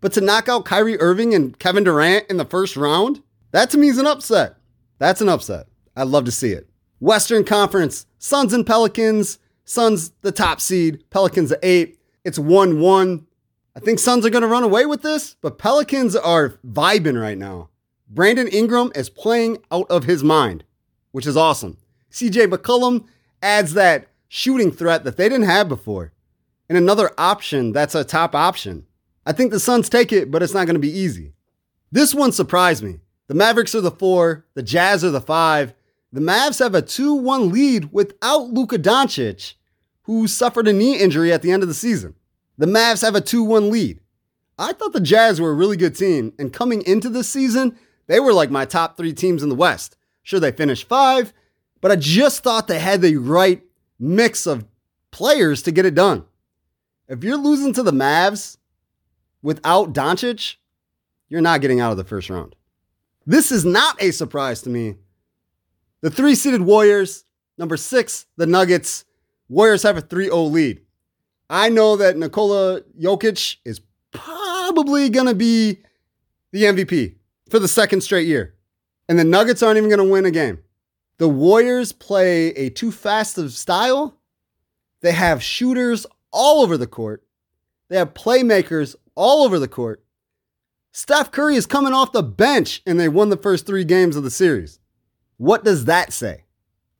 but to knock out Kyrie Irving and Kevin Durant in the first round, that to me is an upset. That's an upset. I'd love to see it. Western Conference, Suns and Pelicans. Suns the top seed, Pelicans the eight. It's one one. I think Suns are going to run away with this, but Pelicans are vibing right now. Brandon Ingram is playing out of his mind, which is awesome. C J McCollum adds that shooting threat that they didn't have before. And another option that's a top option. I think the Suns take it, but it's not going to be easy. This one surprised me. The Mavericks are the four, the Jazz are the five. The Mavs have a two one lead without Luka Doncic, who suffered a knee injury at the end of the season. The Mavs have a two one lead. I thought the Jazz were a really good team, and coming into this season, they were like my top three teams in the West. Sure, they finished five, but I just thought they had the right mix of players to get it done. If you're losing to the Mavs without Doncic, you're not getting out of the first round. This is not a surprise to me. The three-seeded Warriors, number six, the Nuggets. Warriors have a three oh lead. I know that Nikola Jokic is probably going to be the M V P for the second straight year. And the Nuggets aren't even going to win a game. The Warriors play a too fast of style. They have shooters all over the court. They have playmakers all over the court. Steph Curry is coming off the bench and they won the first three games of the series. What does that say?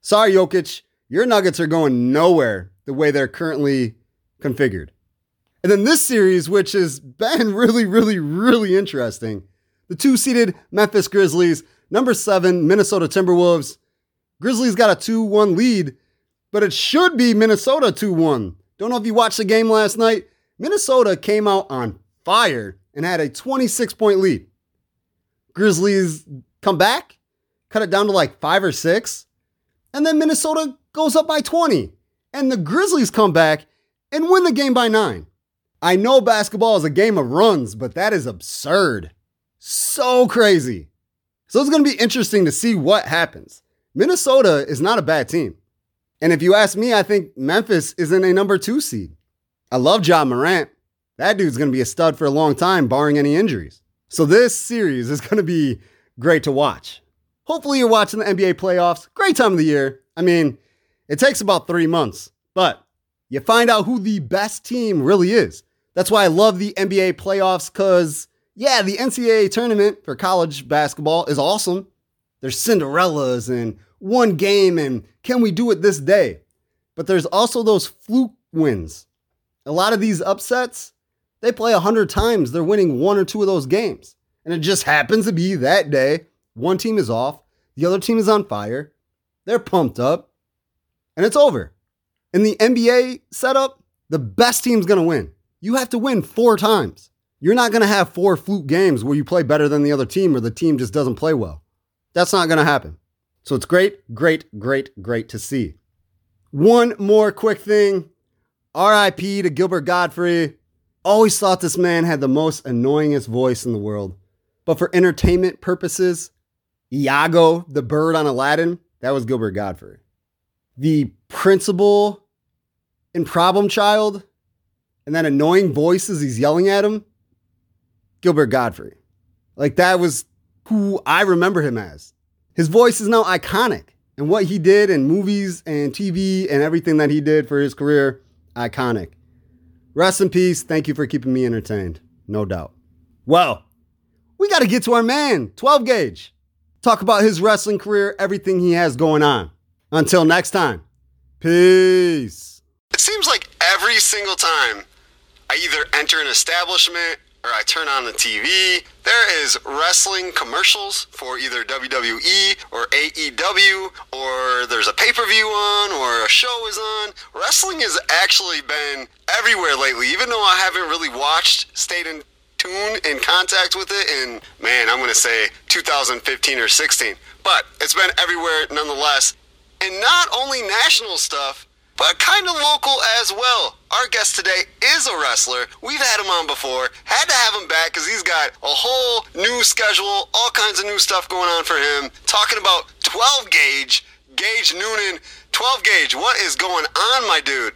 Sorry, Jokic, your Nuggets are going nowhere the way they're currently configured. And then this series, which has been really, really, really interesting. The two-seeded Memphis Grizzlies, number seven, Minnesota Timberwolves. Grizzlies got a two one lead, but it should be Minnesota two one. Don't know if you watched the game last night. Minnesota came out on fire and had a twenty-six point lead. Grizzlies come back, cut it down to like five or six, and then Minnesota goes up by twenty. And the Grizzlies come back and win the game by nine. I know basketball is a game of runs, but that is absurd. So crazy. So it's going to be interesting to see what happens. Minnesota is not a bad team. And if you ask me, I think Memphis is in a number two seed. I love Ja Morant. That dude's going to be a stud for a long time, barring any injuries. So this series is going to be great to watch. Hopefully you're watching the N B A playoffs. Great time of the year. I mean, it takes about three months, but you find out who the best team really is. That's why I love the N B A playoffs, because, yeah, the N C double A tournament for college basketball is awesome. There's Cinderellas and one game and can we do it this day? But there's also those fluke wins. A lot of these upsets, they play one hundred times. They're winning one or two of those games. And it just happens to be that day. One team is off. The other team is on fire. They're pumped up. And it's over. In the N B A setup, the best team's going to win. You have to win four times. You're not going to have four fluke games where you play better than the other team or the team just doesn't play well. That's not going to happen. So it's great, great, great, great to see. One more quick thing. R I P to Gilbert Godfrey. Always thought this man had the most annoyingest voice in the world. But for entertainment purposes, Iago, the bird on Aladdin, that was Gilbert Godfrey. The principal in Problem Child, and that annoying voice as he's yelling at him, Gilbert Godfrey. Like, that was who I remember him as. His voice is now iconic. And what he did in movies and T V and everything that he did for his career, iconic. Rest in peace. Thank you for keeping me entertained. No doubt. Well, we got to get to our man, twelve Gauge. Talk about his wrestling career, everything he has going on. Until next time, peace. It seems like every single time I either enter an establishment or I turn on the T V, there is wrestling commercials for either W W E or A E W, or there's a pay-per-view on, or a show is on. Wrestling has actually been everywhere lately, even though I haven't really watched, stayed in tune, in contact with it in, man, I'm going to say two thousand fifteen or sixteen. But it's been everywhere nonetheless, and not only national stuff, but kind of local as well. Our guest today is a wrestler. We've had him on before. Had to have him back because he's got a whole new schedule, all kinds of new stuff going on for him. Talking about twelve Gauge, Gage Noonan. twelve Gauge, what is going on, my dude?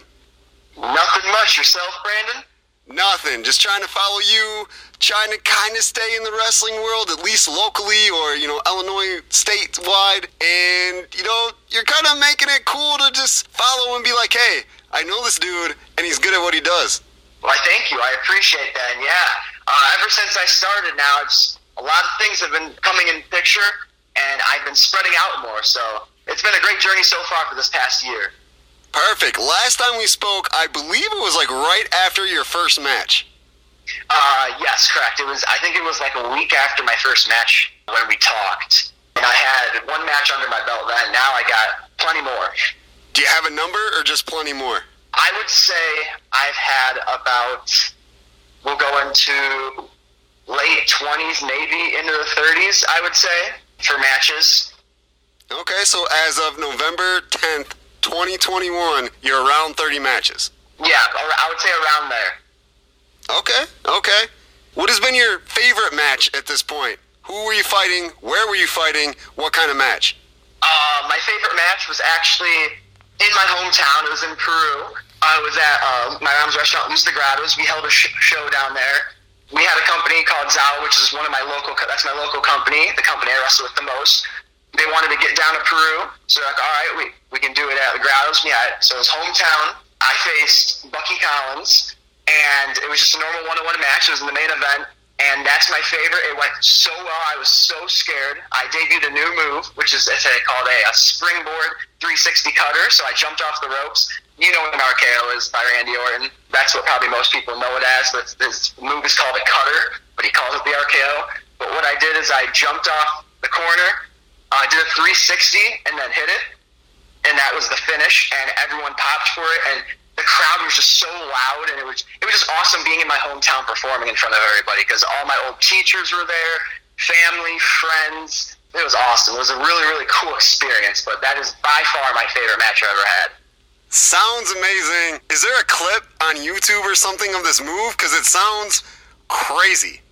Nothing much. Yourself, Brandon? Nothing. Just trying to follow you, trying to kind of stay in the wrestling world, at least locally or, you know, Illinois statewide. And, you know, you're kind of making it cool to just follow and be like, hey, I know this dude, and he's good at what he does. Well, thank you. I appreciate that. And, yeah, uh, ever since I started now, it's a lot of things have been coming in picture, and I've been spreading out more. So it's been a great journey so far for this past year. Perfect. Last time we spoke, I believe it was like right after your first match. Uh, yes, correct. It was. I think it was like a week after my first match when we talked. And I had one match under my belt then. Now I got plenty more. Do you have a number or just plenty more? I would say I've had about, we'll go into late twenties, maybe into the thirties, I would say, for matches. Okay, so as of November tenth, twenty twenty-one, you're around thirty matches. Yeah, I would say around there. Okay, okay. What has been your favorite match at this point? Who were you fighting? Where were you fighting? What kind of match? Uh, my favorite match was actually in my hometown. It was in Peru. I was at uh, my mom's restaurant, Los Degrados. We held a sh- show down there. We had a company called ZOWA, which is one of my local, co- that's my local company, the company I wrestle with the most. They wanted to get down to Peru. So they're like, all right, we, we can do it at Degrados. Yeah, so it was hometown. I faced Bucky Collins. And it was just a normal one-on-one match. It was in the main event, and that's my favorite. It went so well. I was so scared. I debuted a new move, which is it's called a, a springboard three sixty cutter. So I jumped off the ropes, You know what an R K O is by Randy Orton. That's what probably most people know it as. His move is called a cutter, but he calls it the R K O. But what I did is I jumped off the corner, I uh, did a three sixty, and then hit it. And that was the finish, and everyone popped for it. And the crowd was just so loud, and it was it was just awesome being in my hometown performing in front of everybody, because all my old teachers were there, family, friends. It was awesome. It was a really, really cool experience, but that is by far my favorite match I ever had. Sounds amazing. Is there a clip on YouTube or something of this move? Because it sounds crazy.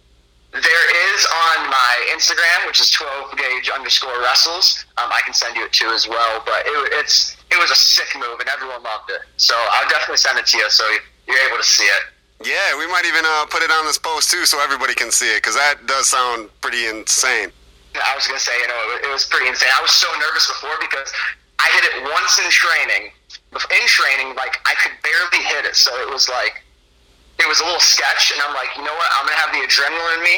There is on my Instagram, which is twelve gauge underscore wrestles. Um, I can send you it too as well, but it, it's it was a sick move and everyone loved it. So I'll definitely send it to you so you're able to see it. Yeah, we might even uh, put it on this post too so everybody can see it, because that does sound pretty insane. I was going to say, you know, it, it was pretty insane. I was so nervous before because I hit it once in training. In training, like, I could barely hit it, so it was like, it was a little sketch, and I'm like, you know what, I'm going to have the adrenaline in me,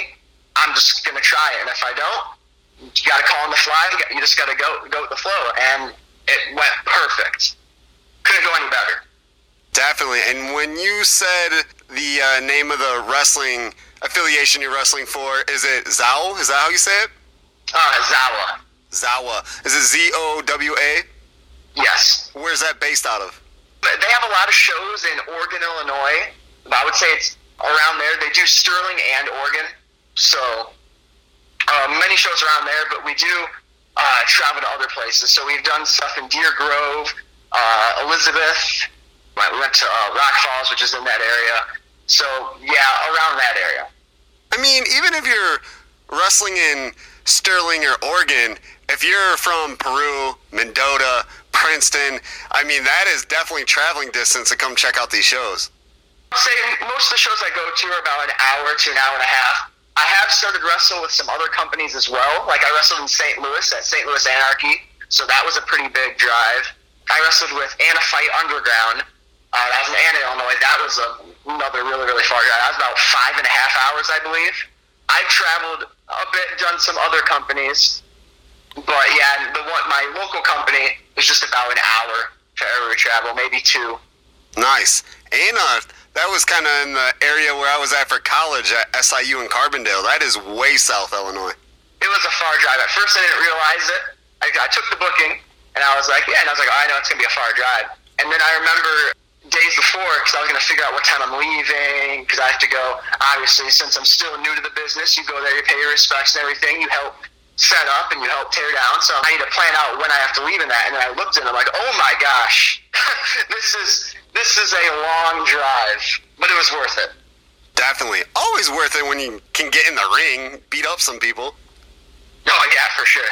I'm just going to try it, and if I don't, you got to call on the fly, you just got to go, go with the flow, and it went perfect. Couldn't go any better. Definitely, and when you said the uh, name of the wrestling affiliation you're wrestling for, is it Z O W A? Is that how you say it? Uh, ZOWA. ZOWA. Is it Z O W A? Yes. Where's that based out of? They have a lot of shows in Oregon, Illinois. I would say it's around there. They do Sterling and Oregon. So uh, many shows around there, but we do uh, travel to other places. So we've done stuff in Deer Grove, uh, Elizabeth. We went to uh, Rock Falls, which is in that area. So, yeah, around that area. I mean, even if you're wrestling in Sterling or Oregon, if you're from Peru, Mendota, Princeton, I mean, that is definitely traveling distance to come check out these shows. I'll say most of the shows I go to are about an hour to an hour and a half. I have started wrestling with some other companies as well. Like, I wrestled in Saint Louis at Saint Louis Anarchy, so that was a pretty big drive. I wrestled with Anna Fight Underground. Uh, that was in Anna, Illinois. That was a, another really, really far drive. That was about five and a half hours, I believe. I've traveled a bit, done some other companies. But yeah, the one, my local company is just about an hour to every travel, maybe two. Nice. And uh, that was kind of in the area where I was at for college at S I U in Carbondale. That is way south Illinois. It was a far drive. At first I didn't realize it. I, I took the booking, and I was like, yeah, and I was like, oh, I know it's going to be a far drive. And then I remember days before, because I was going to figure out what time I'm leaving, because I have to go, obviously, since I'm still new to the business, you go there, you pay your respects and everything, you help set up and you help tear down, so I need to plan out when I have to leave in that. And then I looked and I'm like, oh my gosh, this is this is a long drive, but it was worth it. Definitely, always worth it when you can get in the ring, beat up some people. Oh yeah, for sure.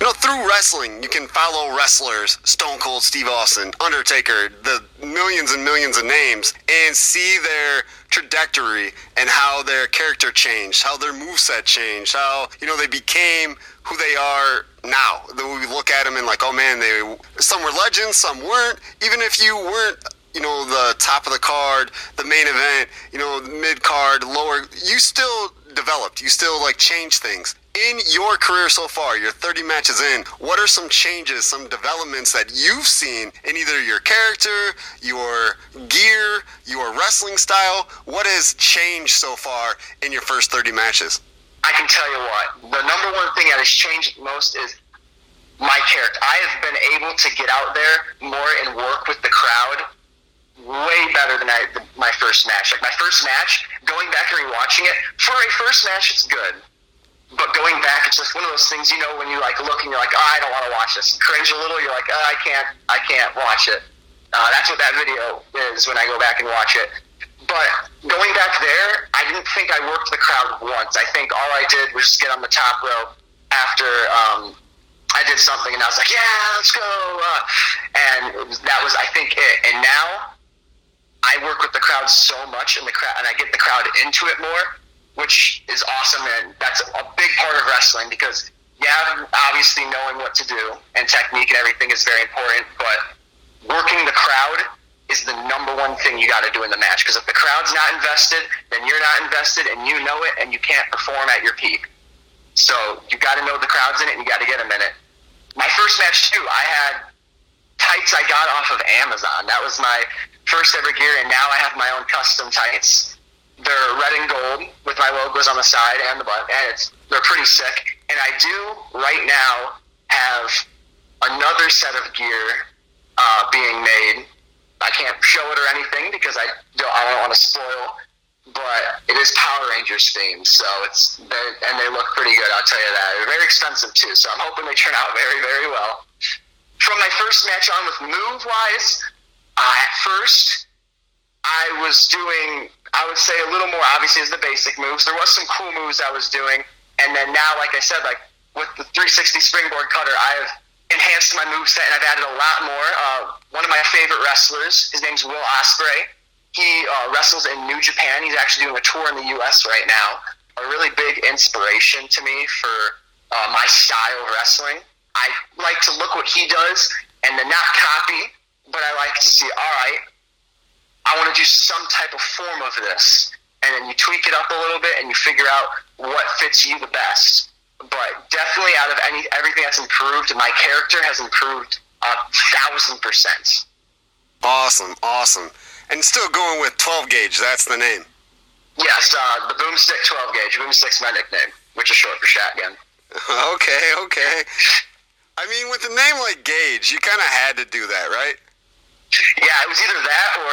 You know, through wrestling, you can follow wrestlers, Stone Cold Steve Austin, Undertaker, the millions and millions of names, and see their trajectory and how their character changed, how their moveset changed, how, you know, they became who they are now. We look at them and like, oh man, they some were legends, some weren't. Even if you weren't, you know, the top of the card, the main event, you know, mid card, lower, you still developed, you still like changed things. In your career so far, you're thirty matches in, what are some changes, some developments that you've seen in either your character, your gear, your wrestling style? What has changed so far in your first thirty matches? I can tell you what. The number one thing that has changed most is my character. I have been able to get out there more and work with the crowd way better than I, my first match. Like, my first match, going back and rewatching it, for a first match, it's good. But going back, it's just one of those things, you know, when you like look and you're like, oh, I don't want to watch this. You cringe a little. You're like, oh, I can't, I can't watch it. Uh, that's what that video is when I go back and watch it. But going back there, I didn't think I worked the crowd once. I think all I did was just get on the top row after um, I did something, and I was like, yeah, let's go. Uh, and it was, that was, I think, it. And now I work with the crowd so much, and the crowd, and I get the crowd into it more, which is awesome, and that's a big part of wrestling because, yeah, obviously knowing what to do and technique and everything is very important, but working the crowd is the number one thing you got to do in the match, because if the crowd's not invested, then you're not invested, and you know it, and you can't perform at your peak. So you got to know the crowd's in it, and you got to get them in it. My first match, too, I had tights I got off of Amazon. That was my first ever gear, and now I have my own custom tights. They're red and gold with my logos on the side and the button, and it's, they're pretty sick. And I do right now have another set of gear uh, being made. I can't show it or anything because I don't, I don't want to spoil, but it is Power Rangers themed, so it's and they look pretty good, I'll tell you that. They're very expensive too, so I'm hoping they turn out very, very well. From my first match on with move-wise, uh, at first, I was doing, I would say a little more, obviously, as the basic moves. There was some cool moves I was doing, and then now, like I said, like with the three sixty springboard cutter, I have enhanced my moveset, and I've added a lot more. Uh, one of my favorite wrestlers, his name's Will Ospreay. He uh, wrestles in New Japan. He's actually doing a tour in the U S right now. A really big inspiration to me for uh, my style of wrestling. I like to look what he does and then not copy, but I like to see, all right, I want to do some type of form of this. And then you tweak it up a little bit and you figure out what fits you the best. But definitely out of any everything that's improved, my character has improved a thousand percent. Awesome, awesome. And still going with twelve Gauge, that's the name. Yes, uh, the Boomstick twelve Gauge. Boomstick's my nickname, which is short for shotgun. Okay, okay. I mean, with a name like Gauge, you kind of had to do that, right? Yeah, it was either that or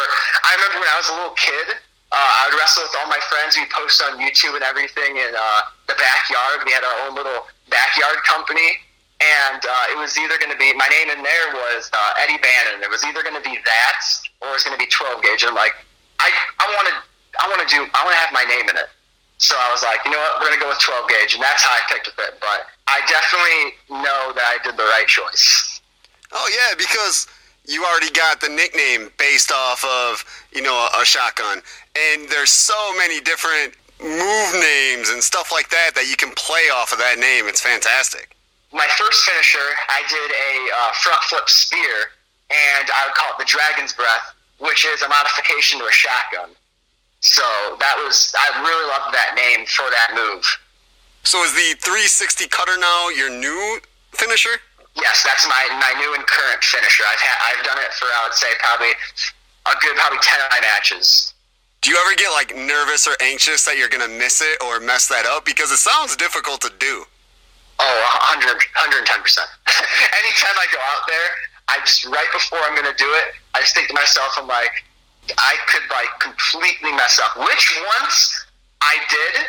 I remember when I was a little kid, uh, I would wrestle with all my friends. We'd post on YouTube and everything in uh, the backyard. We had our own little backyard company. And uh, it was either going to be, my name in there was uh, Eddie Bannon. It was either going to be that or it was going to be twelve Gauge. And I'm like, I want to I want to do, I want to have my name in it. So I was like, you know what, we're going to go with twelve Gauge. And that's how I picked with it. But I definitely know that I did the right choice. Oh, yeah, because you already got the nickname based off of, you know, a, a shotgun. And there's so many different move names and stuff like that that you can play off of that name. It's fantastic. My first finisher, I did a uh, front flip spear, and I would call it the Dragon's Breath, which is a modification to a shotgun. So that was, I really loved that name for that move. So is the three sixty cutter now your new finisher? Yes, that's my, my new and current finisher. I've had, I've done it for, I would say, probably a good probably ten of my matches. Do you ever get, like, nervous or anxious that you're going to miss it or mess that up? Because it sounds difficult to do. Oh, one hundred, one hundred ten percent. Anytime I go out there, I just, right before I'm going to do it, I just think to myself, I'm like, I could, like, completely mess up. Which once I did,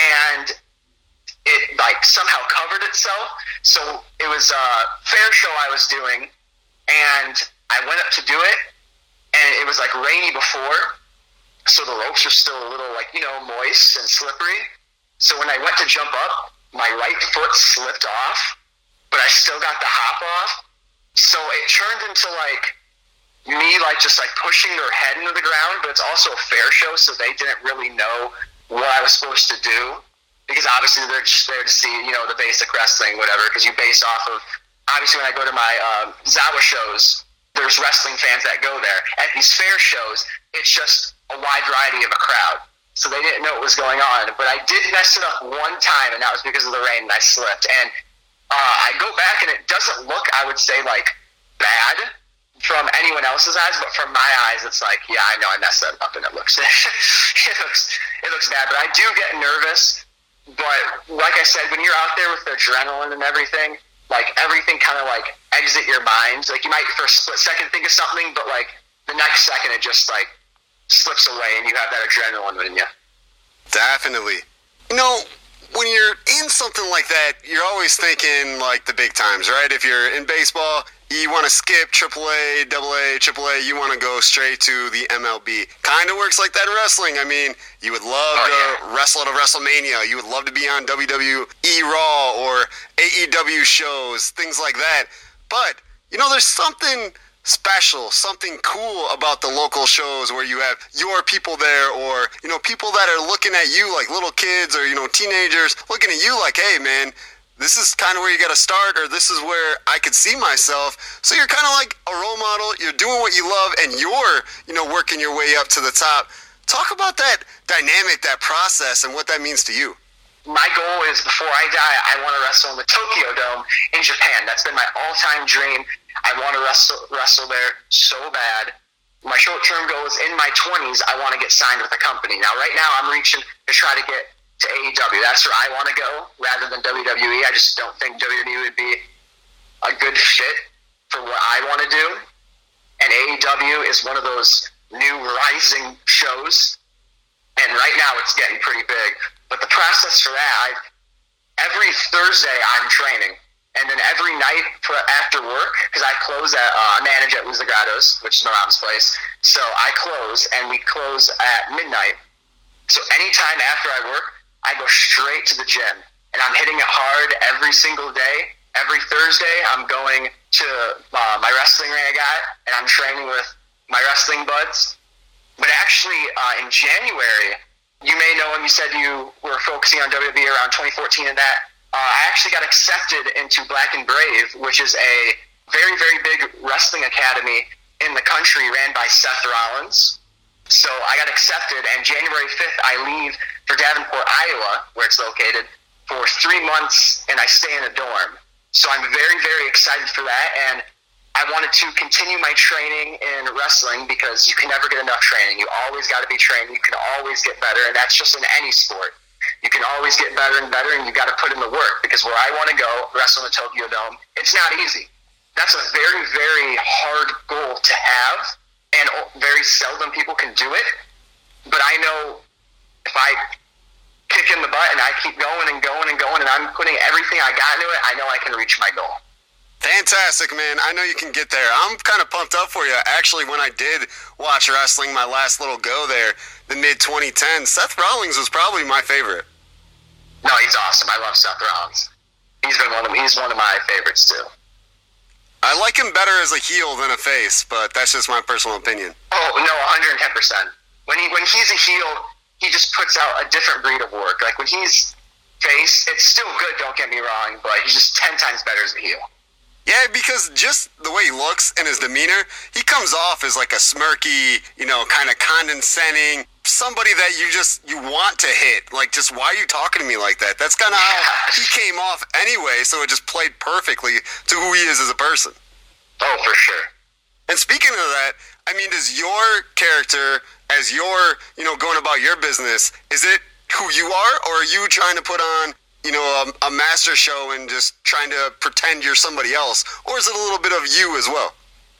and it, like, somehow covered itself. So it was a fair show I was doing, and I went up to do it, and it was, like, rainy before. So the ropes were still a little, like, you know, moist and slippery. So when I went to jump up, my right foot slipped off, but I still got the hop off. So it turned into, like, me, like, just, like, pushing their head into the ground, but it's also a fair show, so they didn't really know what I was supposed to do, because obviously they're just there to see, you know, the basic wrestling, whatever, because you base off of, obviously when I go to my um, ZOWA shows, there's wrestling fans that go there. At these fair shows, it's just a wide variety of a crowd. So they didn't know what was going on. But I did mess it up one time, and that was because of the rain, and I slipped. And uh, I go back, and it doesn't look, I would say, like, bad from anyone else's eyes. But from my eyes, it's like, yeah, I know I messed that up, and it looks it looks it looks bad. But I do get nervous. But like I said, when you're out there with the adrenaline and everything, like, everything kind of, like, exit your mind. Like, you might for a split second think of something, but, like, the next second it just, like, slips away and you have that adrenaline in you. Definitely. You know, when you're in something like that, you're always thinking like the big times, right? If you're in baseball, you want to skip triple A, double A, triple A, you want to go straight to the M L B. Kind of works like that in wrestling. I mean, you would love oh, to yeah. wrestle at a WrestleMania. You would love to be on W W E Raw or A E W shows, things like that. But, you know, there's something special, something cool about the local shows where you have your people there, or, you know, people that are looking at you like little kids, or, you know, teenagers looking at you like, hey man, this is kind of where you got to start, or this is where I could see myself. So you're kind of like a role model, you're doing what you love, and you're, you know, working your way up to the top. Talk about that dynamic, that process, and what that means to you. My goal is, before I die, I want to wrestle in the Tokyo Dome in Japan. That's been my all-time dream. I want to wrestle wrestle there so bad. My short-term goal is in my twenties, I want to get signed with a company. Now, right now, I'm reaching to try to get to A E W. That's where I want to go rather than W W E. I just don't think W W E would be a good fit for what I want to do. And A E W is one of those new rising shows. And right now, it's getting pretty big. But the process for that, I, every Thursday, I'm training. And then every night after work, because I close at, uh, I manage at Los Degrados, which is my mom's place. So I close, and we close at midnight. So anytime after I work, I go straight to the gym. And I'm hitting it hard every single day. Every Thursday, I'm going to uh, my wrestling ring I got, and I'm training with my wrestling buds. But actually, uh, in January, you may know when you said you were focusing on W W E around twenty fourteen and that. Uh, I actually got accepted into Black and Brave, which is a very, very big wrestling academy in the country ran by Seth Rollins. So I got accepted, and January fifth, I leave for Davenport, Iowa, where it's located, for three months, and I stay in a dorm. So I'm very, very excited for that, and I wanted to continue my training in wrestling because you can never get enough training. You always got to be training. You can always get better, and that's just in any sport. You can always get better and better, and you got to put in the work, because where I want to go, wrestle in the Tokyo Dome, it's not easy. That's a very, very hard goal to have, and very seldom people can do it. But I know if I kick in the butt and I keep going and going and going, and I'm putting everything I got into it, I know I can reach my goal. Fantastic, man. I know you can get there. I'm kind of pumped up for you. Actually, when I did watch wrestling, my last little go there, the mid twenty tens, Seth Rollins was probably my favorite. No, he's awesome. I love Seth Rollins. He's been one of he's one of my favorites, too. I like him better as a heel than a face, but that's just my personal opinion. Oh, no, one hundred ten percent. When he when he's a heel, he just puts out a different breed of work. Like, when he's face, it's still good, don't get me wrong, but he's just ten times better as a heel. Yeah, because just the way he looks and his demeanor, he comes off as like a smirky, you know, kind of condescending, somebody that you just, you want to hit. Like, just why are you talking to me like that? That's kind of yeah. how he came off anyway, so it just played perfectly to who he is as a person. Oh, for sure. And speaking of that, I mean, does your character, as you're, you know, going about your business, is it who you are, or are you trying to put on, you know, a, a master show and just trying to pretend you're somebody else? Or is it a little bit of you as well?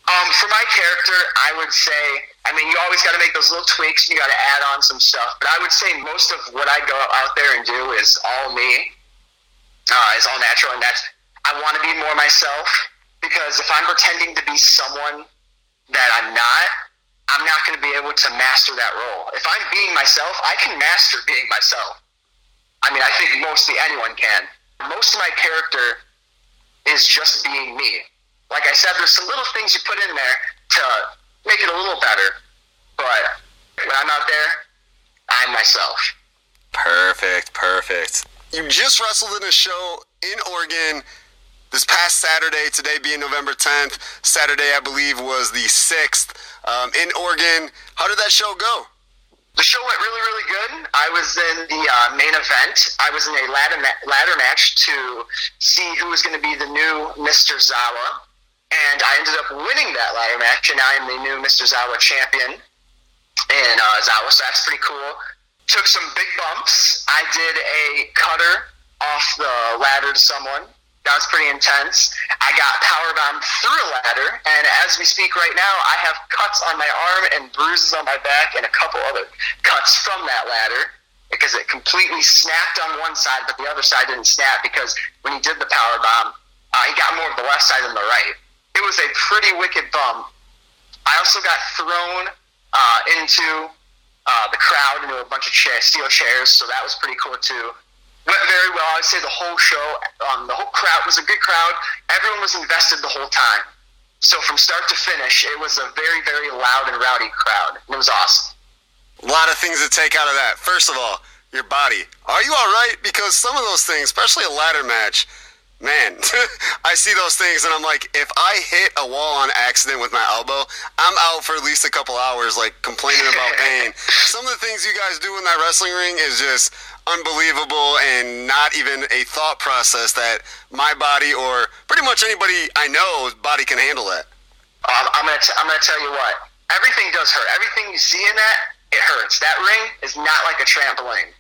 Um, for my character, I would say, I mean, you always got to make those little tweaks. You got to add on some stuff. But I would say most of what I go out there and do is all me. Uh, it's all natural. And that's, I want to be more myself, because if I'm pretending to be someone that I'm not, I'm not going to be able to master that role. If I'm being myself, I can master being myself. I mean, I think mostly anyone can. Most of my character is just being me. Like I said, there's some little things you put in there to make it a little better. But when I'm out there, I'm myself. Perfect, perfect. You just wrestled in a show in Oregon this past Saturday, today being November tenth. Saturday, I believe, was the sixth um, in Oregon. How did that show go? The show went really, really good. I was in the uh, main event. I was in a ladder, ma- ladder match to see who was going to be the new Mister ZOWA. And I ended up winning that ladder match, and I am the new Mister ZOWA champion in uh, ZOWA, so that's pretty cool. Took some big bumps. I did a cutter off the ladder to someone. That was pretty intense. I got powerbombed through a ladder, and as we speak right now, I have cuts on my arm and bruises on my back and a couple other cuts from that ladder because it completely snapped on one side, but the other side didn't snap because when he did the powerbomb, uh, he got more of the left side than the right. It was a pretty wicked bump. I also got thrown uh, into uh, the crowd, into a bunch of chair, steel chairs, so that was pretty cool too. Went very well. I would say the whole show, um, the whole crowd was a good crowd. Everyone was invested the whole time. So from start to finish, it was a very, very loud and rowdy crowd. It was awesome. A lot of things to take out of that. First of all, your body. Are you all right? Because some of those things, especially a ladder match, man, I see those things and I'm like, if I hit a wall on accident with my elbow, I'm out for at least a couple hours, like, complaining about pain. Some of the things you guys do in that wrestling ring is just unbelievable and not even a thought process that my body or pretty much anybody I know's body can handle that. Um, I'm gonna t- I'm gonna tell you what. Everything does hurt. Everything you see in that, it hurts. That ring is not like a trampoline.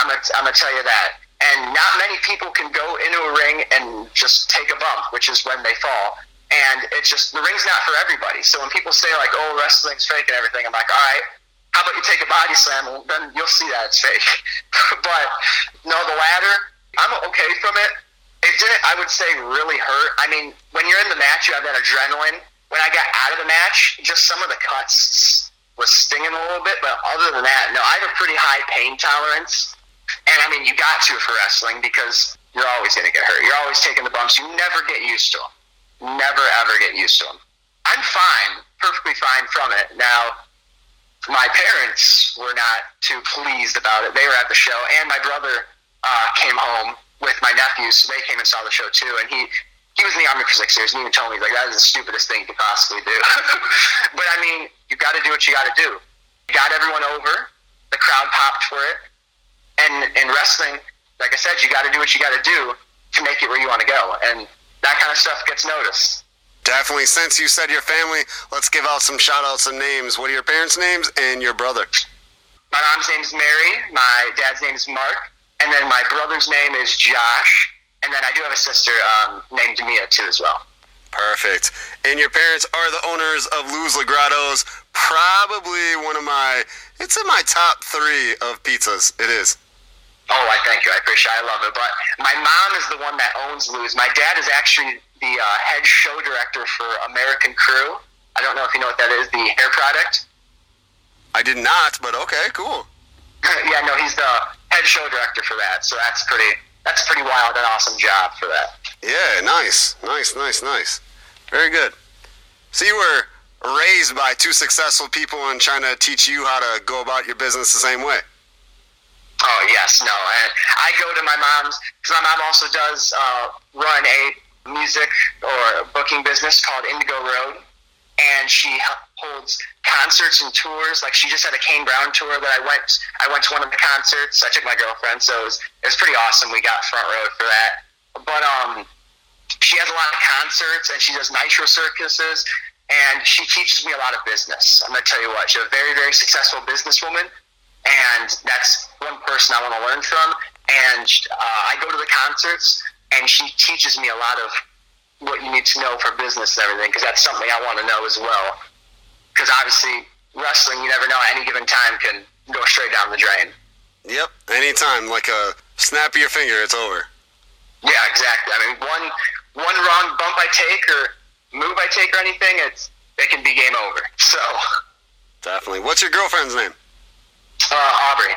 I'm gonna t- I'm gonna tell you that. And not many people can go into a ring and just take a bump, which is when they fall. And it's just, the ring's not for everybody. So when people say, like, oh, wrestling's fake and everything, I'm like, all right, how about you take a body slam? Well, then you'll see that it's fake. But, no, the ladder, I'm okay from it. It didn't, I would say, really hurt. I mean, when you're in the match, you have that adrenaline. When I got out of the match, just some of the cuts was stinging a little bit. But other than that, no, I have a pretty high pain tolerance. And, I mean, you got to for wrestling because you're always going to get hurt. You're always taking the bumps. You never get used to them. Never, ever get used to them. I'm fine, perfectly fine from it. Now, my parents were not too pleased about it. They were at the show, and my brother uh, came home with my nephews, so they came and saw the show, too. And he, he was in the Army for six years, and he even told me, like, that is the stupidest thing you could possibly do. But, I mean, you got to do what you got to do. You got everyone over. The crowd popped for it. And in wrestling, like I said, you got to do what you got to do to make it where you want to go. And that kind of stuff gets noticed. Definitely. Since you said your family, let's give out some shout-outs and names. What are your parents' names and your brother? My mom's name is Mary. My dad's name is Mark. And then my brother's name is Josh. And then I do have a sister um, named Mia, too, as well. Perfect. And your parents are the owners of Los Degrados, probably one of my, it's in my top three of pizzas. It is. Oh, I thank you. I appreciate it. I love it. But my mom is the one that owns Lou's. My dad is actually the uh, head show director for American Crew. I don't know if you know what that is, the hair product. I did not, but okay, cool. Yeah, no, he's the head show director for that. So that's pretty, that's a pretty wild and awesome job for that. Yeah, nice, nice, nice, nice. Very good. So you were raised by two successful people and trying to teach you how to go about your business the same way. Oh, yes, no. And I go to my mom's, because my mom also does uh, run a music or booking business called Indigo Road, and she holds concerts and tours. Like, she just had a Kane Brown tour that I went, I went to one of the concerts. I took my girlfriend, so it was, it was pretty awesome. We got front row for that. But um, she has a lot of concerts, and she does nitro circuses, and she teaches me a lot of business. I'm going to tell you what, she's a very, very successful businesswoman, and that's one person I want to learn from. And uh, I go to the concerts, and she teaches me a lot of what you need to know for business and everything, because that's something I want to know as well. Because obviously, wrestling, you never know, at any given time can go straight down the drain. Yep, anytime, like a snap of your finger, it's over. Yeah, exactly. I mean, one one wrong bump I take or move I take or anything, it's it can be game over. So definitely. What's your girlfriend's name? Uh, Aubrey.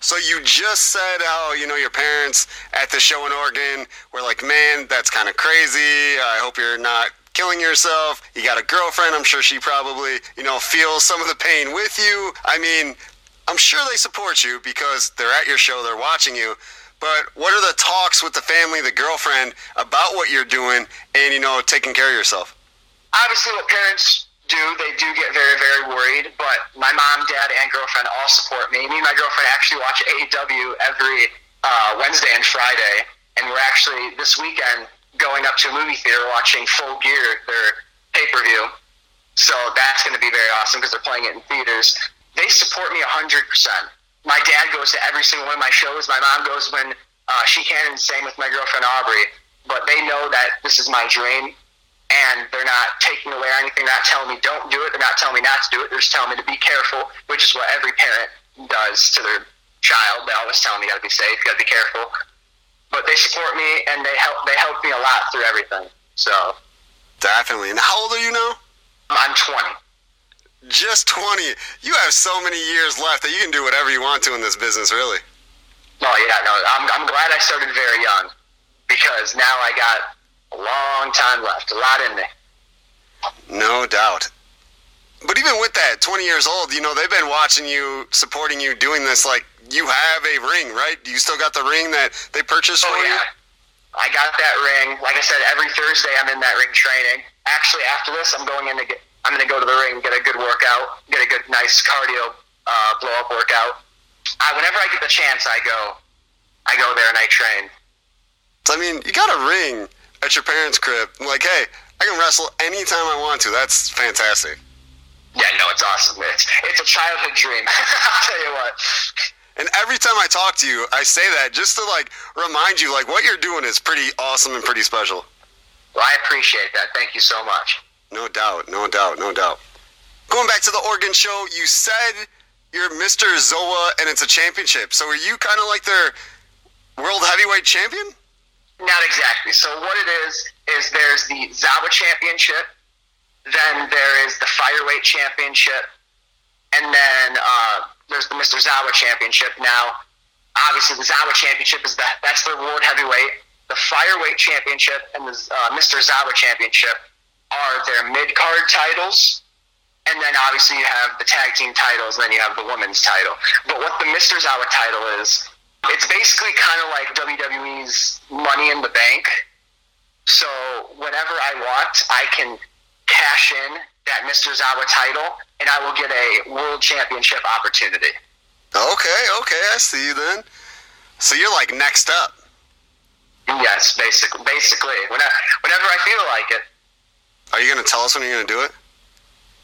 So you just said how, you know, your parents at the show in Oregon were like, man, that's kind of crazy. I hope you're not killing yourself. You got a girlfriend. I'm sure she probably, you know, feels some of the pain with you. I mean, I'm sure they support you because they're at your show, they're watching you. But what are the talks with the family, the girlfriend, about what you're doing and, you know, taking care of yourself? Obviously what parents do, they do get very, very worried. But my mom, dad, and girlfriend all support me. Me and my girlfriend actually watch A E W every uh, Wednesday and Friday. And we're actually, this weekend, going up to a movie theater watching Full Gear, their pay-per-view. So that's going to be very awesome because they're playing it in theaters. They support me one hundred percent. My dad goes to every single one of my shows. My mom goes when uh, she can, and same with my girlfriend Aubrey. But they know that this is my dream, and they're not taking away or anything. They're not telling me don't do it. They're not telling me not to do it. They're just telling me to be careful, which is what every parent does to their child. They always tell me you got to be safe, you got to be careful. But they support me, and they help. They help me a lot through everything. So definitely. And how old are you now? I'm twenty. Just twenty. You have so many years left that you can do whatever you want to in this business, really. Oh, yeah. No, I'm, I'm glad I started very young because now I got a long time left, a lot in me. No doubt. But even with that, twenty years old, you know, they've been watching you, supporting you, doing this. Like, you have a ring, right? You still got the ring that they purchased oh, for yeah. you? I got that ring. Like I said, every Thursday I'm in that ring training. Actually, after this, I'm going in to get, I'm going to go to the ring, get a good workout, get a good, nice cardio, uh, blow up workout. I, whenever I get the chance, I go, I go there and I train. I mean, you got a ring at your parents' crib. I'm like, hey, I can wrestle anytime I want to. That's fantastic. Yeah, no, it's awesome. It's, it's a childhood dream. I'll tell you what. And every time I talk to you, I say that just to, like, remind you, like, what you're doing is pretty awesome and pretty special. Well, I appreciate that. Thank you so much. No doubt, no doubt, no doubt. Going back to the Oregon show, you said you're Mister ZOWA and it's a championship. So are you kind of like their world heavyweight champion? Not exactly. So what it is, is there's the ZOWA championship, then there is the fireweight championship, and then uh, there's the Mister ZOWA championship. Now, obviously the ZOWA championship is the, that's the world heavyweight. The fireweight championship and the uh, Mister ZOWA championship are their mid-card titles, and then obviously you have the tag team titles, and then you have the women's title. But what the Mister ZOWA title is, it's basically kind of like W W E's Money in the Bank. So whenever I want, I can cash in that Mister ZOWA title, and I will get a world championship opportunity. Okay, okay, I see you then. So you're like next up. Yes, basically. Basically, whenever, whenever I feel like it. Are you going to tell us when you're going to do it?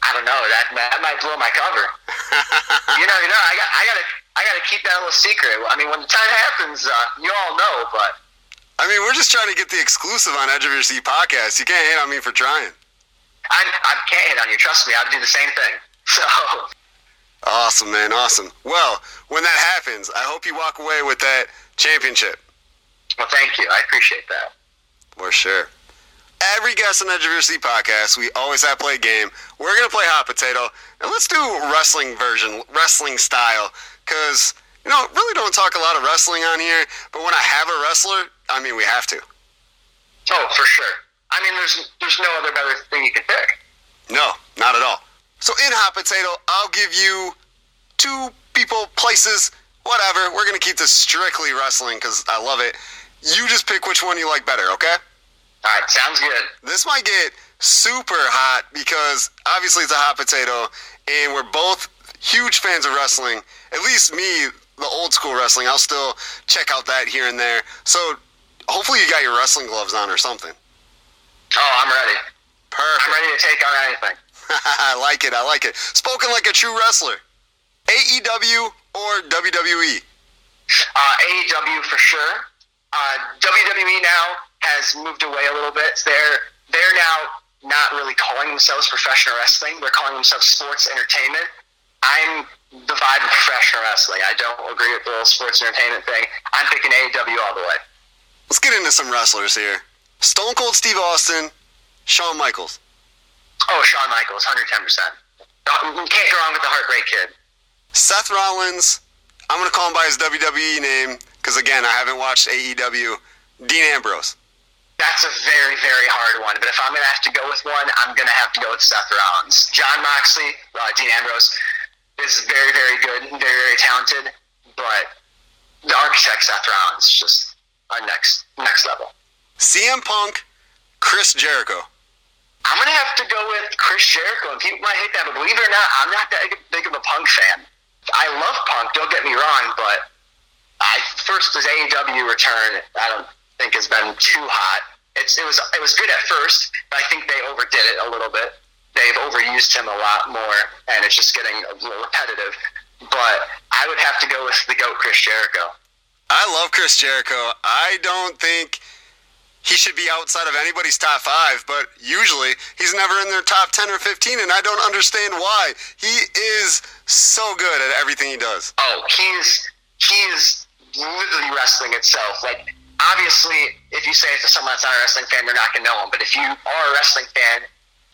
I don't know. That that might blow my cover. you know, you know, I got, I got to... I gotta keep that little secret. I mean, when the time happens, uh, you all know, but... I mean, we're just trying to get the exclusive on Edge of Your Seat podcast. You can't hate on me for trying. I, I can't hate on you. Trust me, I'd do the same thing. So... Awesome, man. Awesome. Well, when that happens, I hope you walk away with that championship. Well, thank you. I appreciate that. For sure. Every guest on Edge of Your Seat podcast, we always have to play a game. We're going to play Hot Potato, and let's do wrestling version, wrestling style, because, you know, really don't talk a lot of wrestling on here, but when I have a wrestler, I mean, we have to. Oh, for sure. I mean, there's there's no other better thing you can pick. No, not at all. So in Hot Potato, I'll give you two people, places, whatever. We're going to keep this strictly wrestling because I love it. You just pick which one you like better, okay? All right, sounds good. This might get super hot because obviously it's a hot potato, and we're both huge fans of wrestling. At least me, the old school wrestling. I'll still check out that here and there. So hopefully you got your wrestling gloves on or something. Oh, I'm ready. Perfect. I'm ready to take on anything. I like it. I like it. Spoken like a true wrestler. A E W or W W E? Uh, A E W for sure. Uh, W W E now has moved away a little bit. They're they're now not really calling themselves professional wrestling. They're calling themselves sports entertainment. I'm the vibe of professional wrestling. I don't agree with the whole sports entertainment thing. I'm picking A E W all the way. Let's get into some wrestlers here. Stone Cold Steve Austin, Shawn Michaels. Oh, Shawn Michaels, one hundred ten percent. Can't go wrong with the Heartbreak Kid. Seth Rollins, I'm going to call him by his W W E name because, again, I haven't watched A E W. Dean Ambrose. That's a very, very hard one. But if I'm going to have to go with one, I'm going to have to go with Seth Rollins. John Moxley, uh, Dean Ambrose is very, very good and very, very talented. But the architect, Seth Rollins, is just our next next level. C M Punk, Chris Jericho. I'm going to have to go with Chris Jericho. And people might hate that, but believe it or not, I'm not that big of a Punk fan. I love Punk, don't get me wrong, but I first his A E W return, I don't think has been too hot. It's, it was it was good at first, but I think they overdid it a little bit. They've overused him a lot more, and it's just getting a little repetitive. But I would have to go with the GOAT, Chris Jericho. I love Chris Jericho. I don't think he should be outside of anybody's top five, but usually he's never in their top ten or fifteen, and I don't understand why. He is so good at everything he does. Oh, he's he is literally wrestling itself. Like, obviously, if you say it to someone that's not a wrestling fan, they're not going to know him. But if you are a wrestling fan,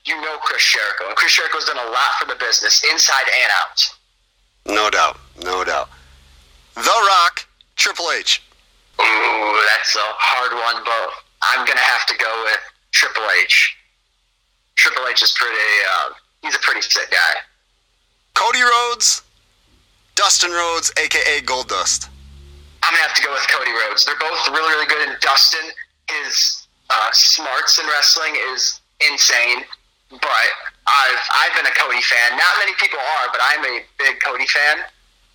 you know Chris Jericho. And Chris Jericho's done a lot for the business, inside and out. No doubt. No doubt. The Rock, Triple H. Ooh, that's a hard one, but I'm going to have to go with Triple H. Triple H is pretty, uh, he's a pretty sick guy. Cody Rhodes, Dustin Rhodes, a k a. Goldust. I'm going to have to go with Cody Rhodes. They're both really, really good, and Dustin his uh, smarts in wrestling is insane. But I've I've been a Cody fan. Not many people are, but I'm a big Cody fan.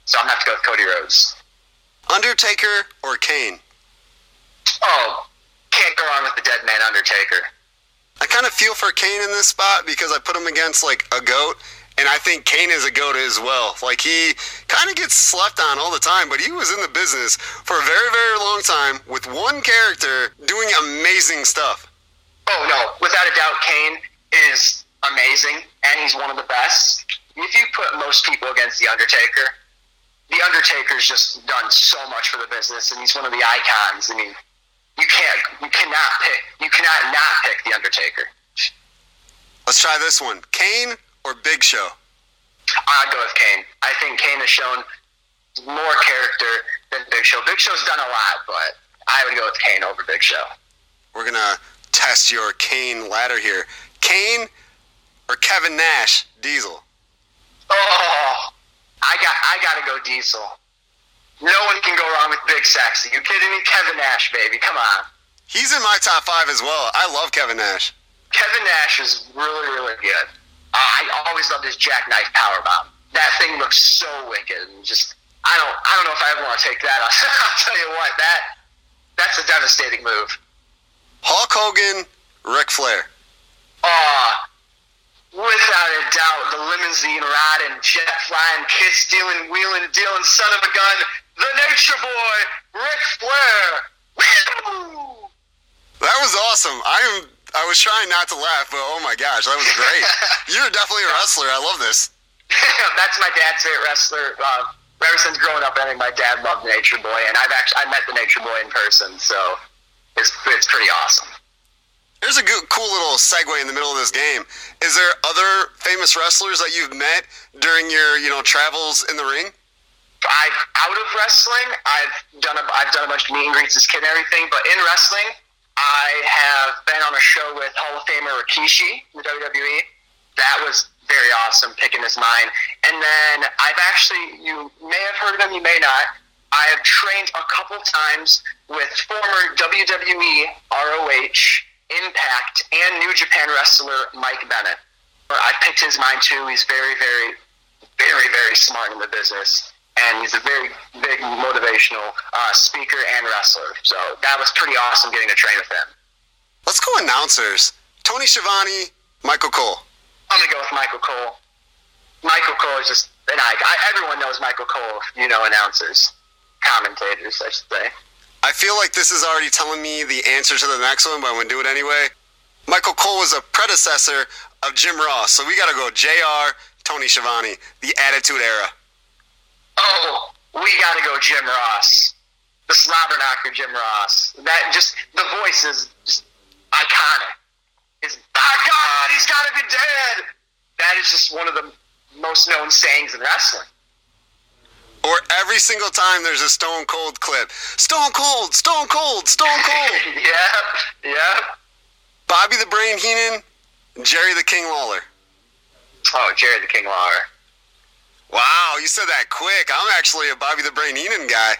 So I'm going to have to go with Cody Rhodes. Undertaker or Kane? Oh, can't go wrong with the dead man Undertaker. I kind of feel for Kane in this spot because I put him against, like, a GOAT, and I think Kane is a GOAT as well. Like, he kind of gets slept on all the time, but he was in the business for a very, very long time with one character doing amazing stuff. Oh, no. Without a doubt, Kane is amazing, and he's one of the best. If you put most people against The Undertaker, The Undertaker's just done so much for the business, and he's one of the icons. I mean, you can't, you cannot pick, you cannot not pick The Undertaker. Let's try this one. Kane or Big Show? I'd go with Kane. I think Kane has shown more character than Big Show. Big Show's done a lot, but I would go with Kane over Big Show. We're going to test your Kane ladder here. Kane or Kevin Nash, Diesel? Oh, I got, I got to go Diesel. No one can go wrong with Big Sexy. You kidding me? Kevin Nash, baby. Come on. He's in my top five as well. I love Kevin Nash. Kevin Nash is really, really good. Uh, I always loved his jackknife powerbomb. That thing looks so wicked. And just, I don't, I don't know if I ever want to take that. I'll, I'll tell you what, that, that's a devastating move. Hulk Hogan, Ric Flair. Ah, uh, without a doubt, the limousine riding, jet flying, kiss stealing, wheeling, dealing, son of a gun. The Nature Boy, Ric Flair. Woo! That was awesome. I am. I was trying not to laugh, but oh my gosh, that was great. You're definitely a wrestler. I love this. That's my dad's favorite wrestler. Uh, ever since growing up, I think my dad loved the Nature Boy, and I've actually I met the Nature Boy in person, so it's it's pretty awesome. Here's a good, cool little segue in the middle of this game. Is there other famous wrestlers that you've met during your, you know, travels in the ring? I've out of wrestling, I've done a, I've done a bunch of meet and greets as a kid and everything, but in wrestling, I have been on a show with Hall of Famer Rikishi in the W W E. That was very awesome, picking his mind. And then I've actually, you may have heard of him, you may not, I have trained a couple times with former W W E, R O H, Impact, and New Japan wrestler Mike Bennett. I picked his mind too. He's very, very, very, very smart in the business, and he's a very big motivational uh, speaker and wrestler. So that was pretty awesome getting to train with him. Let's go announcers. Tony Schiavone, Michael Cole. I'm gonna go with Michael Cole. Michael Cole is just an icon. I, everyone knows Michael Cole. You know, announcers, commentators, I should say. I feel like this is already telling me the answer to the next one, but I'm going to do it anyway. Michael Cole was a predecessor of Jim Ross, so we got to go J R, Tony Schiavone, the Attitude Era. Oh, we got to go Jim Ross. The slobber knocker Jim Ross. That just, the voice is just iconic. It's, oh God, he's got to be dead. That is just one of the most known sayings in wrestling. Or every single time there's a Stone Cold clip. Stone Cold, Stone Cold, Stone Cold. Yep, yep. Bobby the Brain Heenan, Jerry the King Lawler. Oh, Jerry the King Lawler. Wow, you said that quick. I'm actually a Bobby the Brain Heenan guy.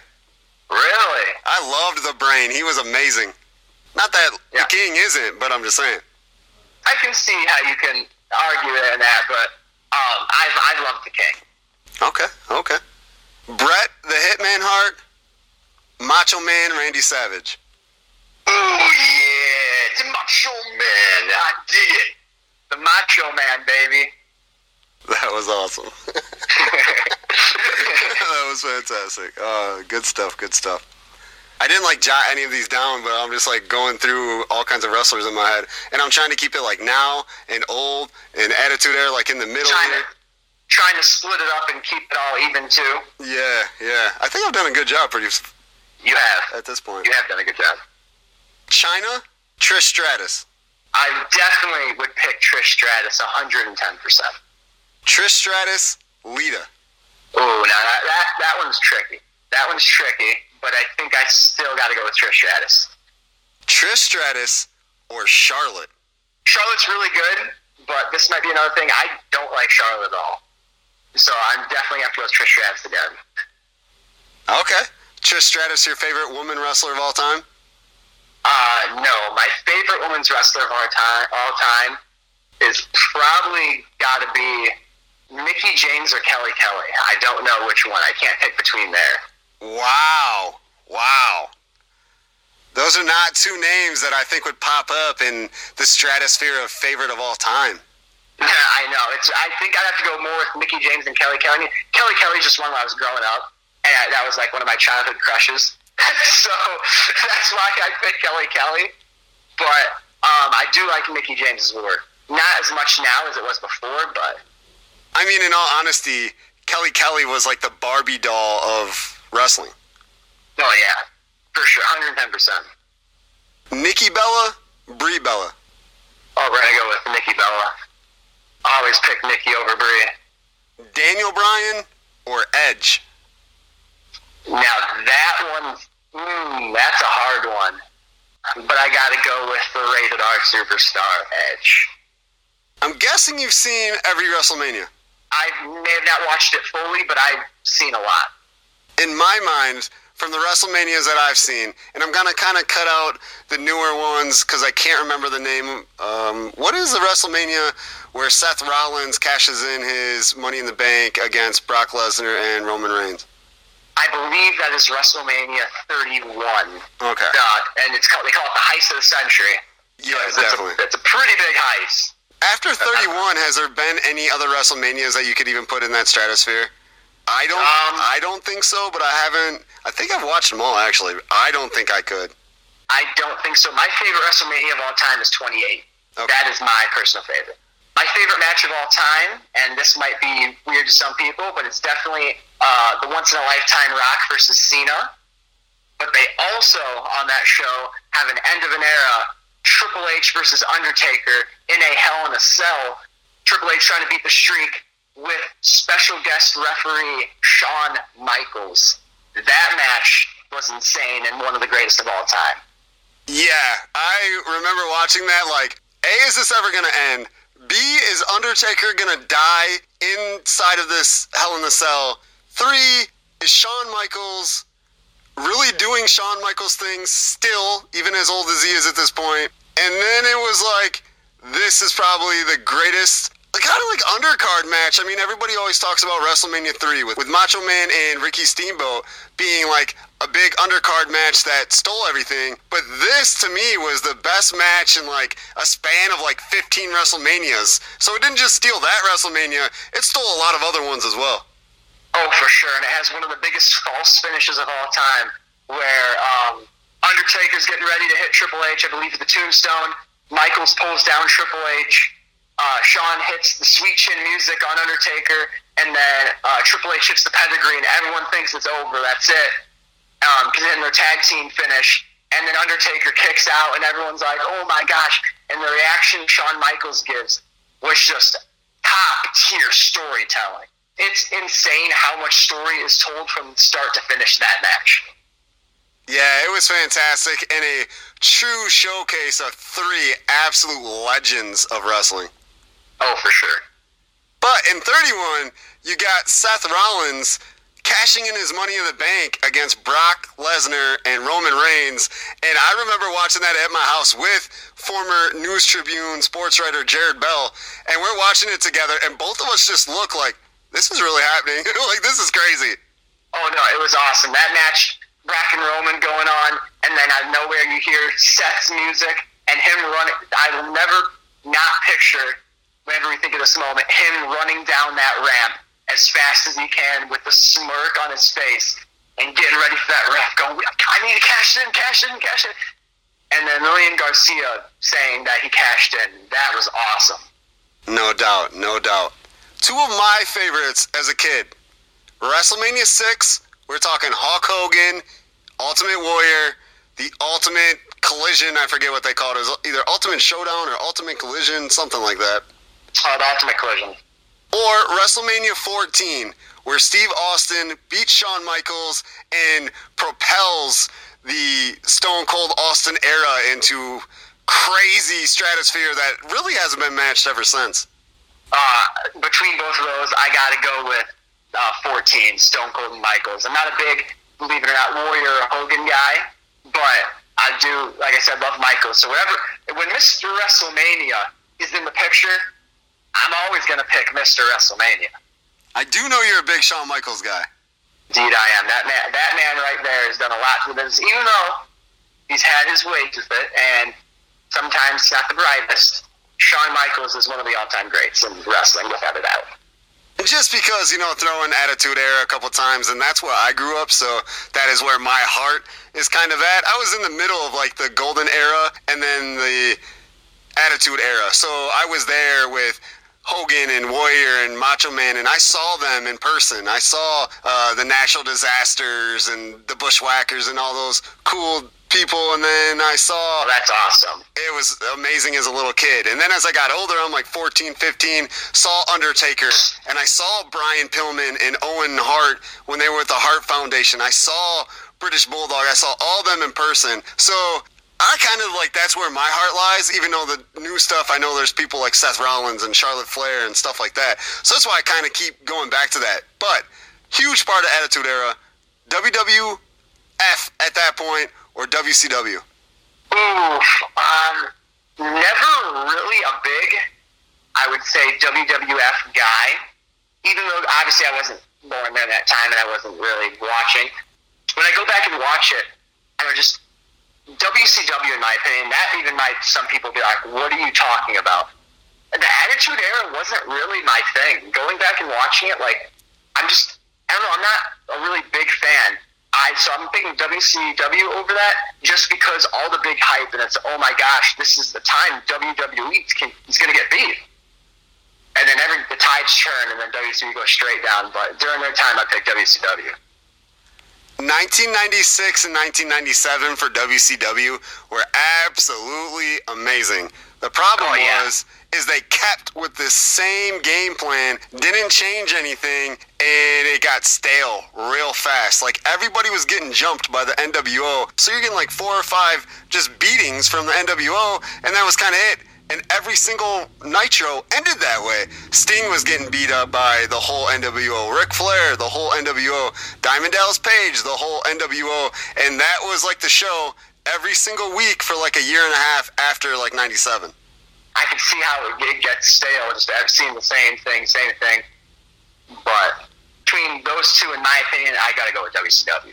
Really? I loved the Brain. He was amazing. Not that yeah. the King isn't, but I'm just saying. I can see how you can argue it in that, but um, I I love the King. Okay, okay. Bret the Hitman Hart, Macho Man Randy Savage. Ooh, yeah, the Macho Man, I dig it. The Macho Man, baby. That was awesome. That was fantastic. Uh, good stuff, good stuff. I didn't, like, jot any of these down, but I'm just, like, going through all kinds of wrestlers in my head, and I'm trying to keep it, like, now and old and Attitude Era, like, in the middle here. Trying to split it up and keep it all even, too. Yeah, yeah. I think I've done a good job pretty... You have. At this point. You have done a good job. Chyna, Trish Stratus. I definitely would pick Trish Stratus one hundred ten percent. Trish Stratus, Lita. Oh, now that, that, that one's tricky. That one's tricky, but I think I still got to go with Trish Stratus. Trish Stratus or Charlotte? Charlotte's really good, but this might be another thing. I don't like Charlotte at all. So I'm definitely have to go with Trish Stratus again. Okay. Trish Stratus, your favorite woman wrestler of all time? Uh, no, my favorite women's wrestler of all time, all time is probably got to be Mickie James or Kelly Kelly. I don't know which one. I can't pick between there. Wow. Wow. Those are not two names that I think would pop up in the stratosphere of favorite of all time. I know. It's. I think I'd have to go more with Mickie James than Kelly Kelly. I mean, Kelly Kelly just one when I was growing up, and I, that was like one of my childhood crushes. So that's why I picked Kelly Kelly. But um, I do like Mickie James's work. Not as much now as it was before, but... I mean, in all honesty, Kelly Kelly was like the Barbie doll of wrestling. Oh, yeah. For sure. one hundred ten percent. Nikki Bella, Brie Bella. Oh, we're going to go with Nikki Bella. I always pick Nikki over Brie. Daniel Bryan or Edge? Now, that one... Mm, that's a hard one. But I got to go with the rated R superstar, Edge. I'm guessing you've seen every WrestleMania. I may have not watched it fully, but I've seen a lot. In my mind, from the WrestleManias that I've seen, and I'm going to kind of cut out the newer ones because I can't remember the name. Um, what is the WrestleMania where Seth Rollins cashes in his Money in the Bank against Brock Lesnar and Roman Reigns? I believe that is WrestleMania thirty-one. Okay. Uh, and it's called, they call it the heist of the century. Yeah, so definitely. It's a, it's a pretty big heist. After thirty-one, has there been any other WrestleManias that you could even put in that stratosphere? I don't um, I don't think so, but I haven't... I think I've watched them all, actually. I don't think I could. I don't think so. My favorite WrestleMania of all time is twenty-eight. Okay. That is my personal favorite. My favorite match of all time, and this might be weird to some people, but it's definitely uh, the once-in-a-lifetime Rock versus Cena. But they also, on that show, have an end of an era... Triple H versus Undertaker in a Hell in a Cell. Triple H trying to beat the streak with special guest referee Shawn Michaels. That match was insane and one of the greatest of all time. Yeah, I remember watching that like, A, is this ever going to end? B, is Undertaker going to die inside of this Hell in a Cell? Three, is Shawn Michaels really doing Shawn Michaels things still, even as old as he is at this point? And then it was like, this is probably the greatest, kind of like undercard match. I mean, everybody always talks about WrestleMania three with, with Macho Man and Ricky Steamboat being like a big undercard match that stole everything. But this, to me, was the best match in like a span of like fifteen WrestleManias. So it didn't just steal that WrestleMania, it stole a lot of other ones as well. Oh, for sure, and it has one of the biggest false finishes of all time, where um, Undertaker's getting ready to hit Triple H, I believe, at the Tombstone. Michaels pulls down Triple H. Uh, Shawn hits the Sweet Chin Music on Undertaker, and then uh, Triple H hits the Pedigree, and everyone thinks it's over. That's it. Because um, then their tag team finish, and then Undertaker kicks out, and everyone's like, oh my gosh. And the reaction Shawn Michaels gives was just top-tier storytelling. It's insane how much story is told from start to finish that match. Yeah, it was fantastic and a true showcase of three absolute legends of wrestling. Oh, for sure. But in thirty-one, you got Seth Rollins cashing in his Money in the Bank against Brock Lesnar and Roman Reigns. And I remember watching that at my house with former News Tribune sports writer Jared Bell. And we're watching it together, and both of us just look like, this is really happening. Like, this is crazy. Oh, no, it was awesome. That match, Brock and Roman going on, and then out of nowhere you hear Seth's music and him running. I will never not picture, whenever we think of this moment, him running down that ramp as fast as he can with a smirk on his face and getting ready for that ref, going, I need to cash in, cash in, cash in. And then Lillian Garcia saying that he cashed in. That was awesome. No doubt, no doubt. Two of my favorites as a kid, WrestleMania six, we're talking Hulk Hogan, Ultimate Warrior, the Ultimate Collision, I forget what they called it, it was either Ultimate Showdown or Ultimate Collision, something like that. It's called Ultimate Collision. Or WrestleMania fourteen, where Steve Austin beats Shawn Michaels and propels the Stone Cold Austin era into crazy stratosphere that really hasn't been matched ever since. Uh, between both of those, I got to go with uh, fourteen, Stone Cold and Michaels. I'm not a big, believe it or not, Warrior or Hogan guy, but I do, like I said, love Michael. So whenever, when Mister WrestleMania is in the picture, I'm always going to pick Mister WrestleMania. I do know you're a big Shawn Michaels guy. Indeed I am. That man, that man right there has done a lot for the business, even though he's had his ways with it, and sometimes it's not the brightest. Shawn Michaels is one of the all-time greats in wrestling, without a doubt. Just because, you know, throwing Attitude Era a couple times, and that's where I grew up, so that is where my heart is kind of at. I was in the middle of, like, the Golden Era and then the Attitude Era. So I was there with Hogan and Warrior and Macho Man, and I saw them in person. I saw uh, the Natural Disasters and the Bushwhackers and all those cool people, and then I saw... Oh, that's awesome. It was amazing as a little kid. And then as I got older, I'm like fourteen, fifteen, saw Undertaker, and I saw Brian Pillman and Owen Hart when they were at the Hart Foundation. I saw British Bulldog. I saw all of them in person. So... I kind of like, that's where my heart lies, even though the new stuff, I know there's people like Seth Rollins and Charlotte Flair and stuff like that. So that's why I kind of keep going back to that. But huge part of Attitude Era, W W F at that point, or W C W? Ooh, um, never really a big, I would say, W W F guy, even though obviously I wasn't born there at that time and I wasn't really watching. When I go back and watch it, I would just... W C W, in my opinion, that even might, some people be like, what are you talking about? The Attitude Era wasn't really my thing. Going back and watching it, like, I'm just, I don't know, I'm not a really big fan. I So I'm thinking W C W over that just because all the big hype, and it's, oh my gosh, this is the time W W E is going to get beat. And then every the tides turn, and then W C W goes straight down. But during their time, I picked W C W. nineteen ninety-six and nineteen ninety-seven for W C W were absolutely amazing. The problem oh, yeah. was is they kept with the same game plan, didn't change anything, and it got stale real fast. Like, everybody was getting jumped by the N W O, so you're getting like four or five just beatings from the N W O, and that was kind of it. And every single Nitro ended that way. Sting was getting beat up by the whole N W O. Ric Flair, the whole N W O. Diamond Dallas Page, the whole N W O. And that was like the show every single week for like a year and a half after like ninety-seven. I can see how it gets stale. Just I've seen the same thing, same thing. But between those two, in my opinion, I got to go with W C W.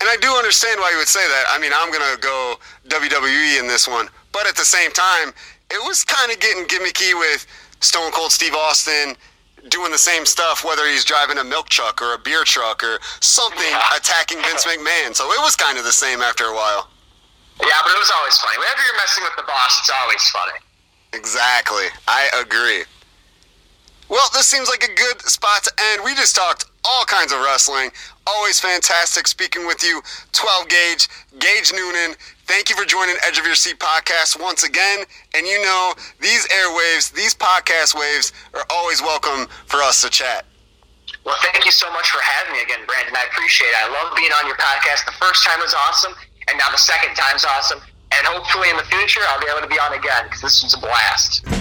And I do understand why you would say that. I mean, I'm going to go W W E in this one. But at the same time, it was kind of getting gimmicky with Stone Cold Steve Austin doing the same stuff, whether he's driving a milk truck or a beer truck or something, yeah. attacking Vince McMahon. So it was kind of the same after a while. Yeah, but it was always funny. Whenever you're messing with the boss, it's always funny. Exactly. I agree. Well, this seems like a good spot to end. We just talked all kinds of wrestling. Always fantastic speaking with you, twelve Gauge, Gage Noonan. Thank you for joining Edge of Your Seat Podcast once again. And you know, these airwaves, these podcast waves are always welcome for us to chat. Well, thank you so much for having me again, Brandon. I appreciate it. I love being on your podcast. The first time was awesome, and now the second time's awesome. And hopefully in the future, I'll be able to be on again, because this was a blast.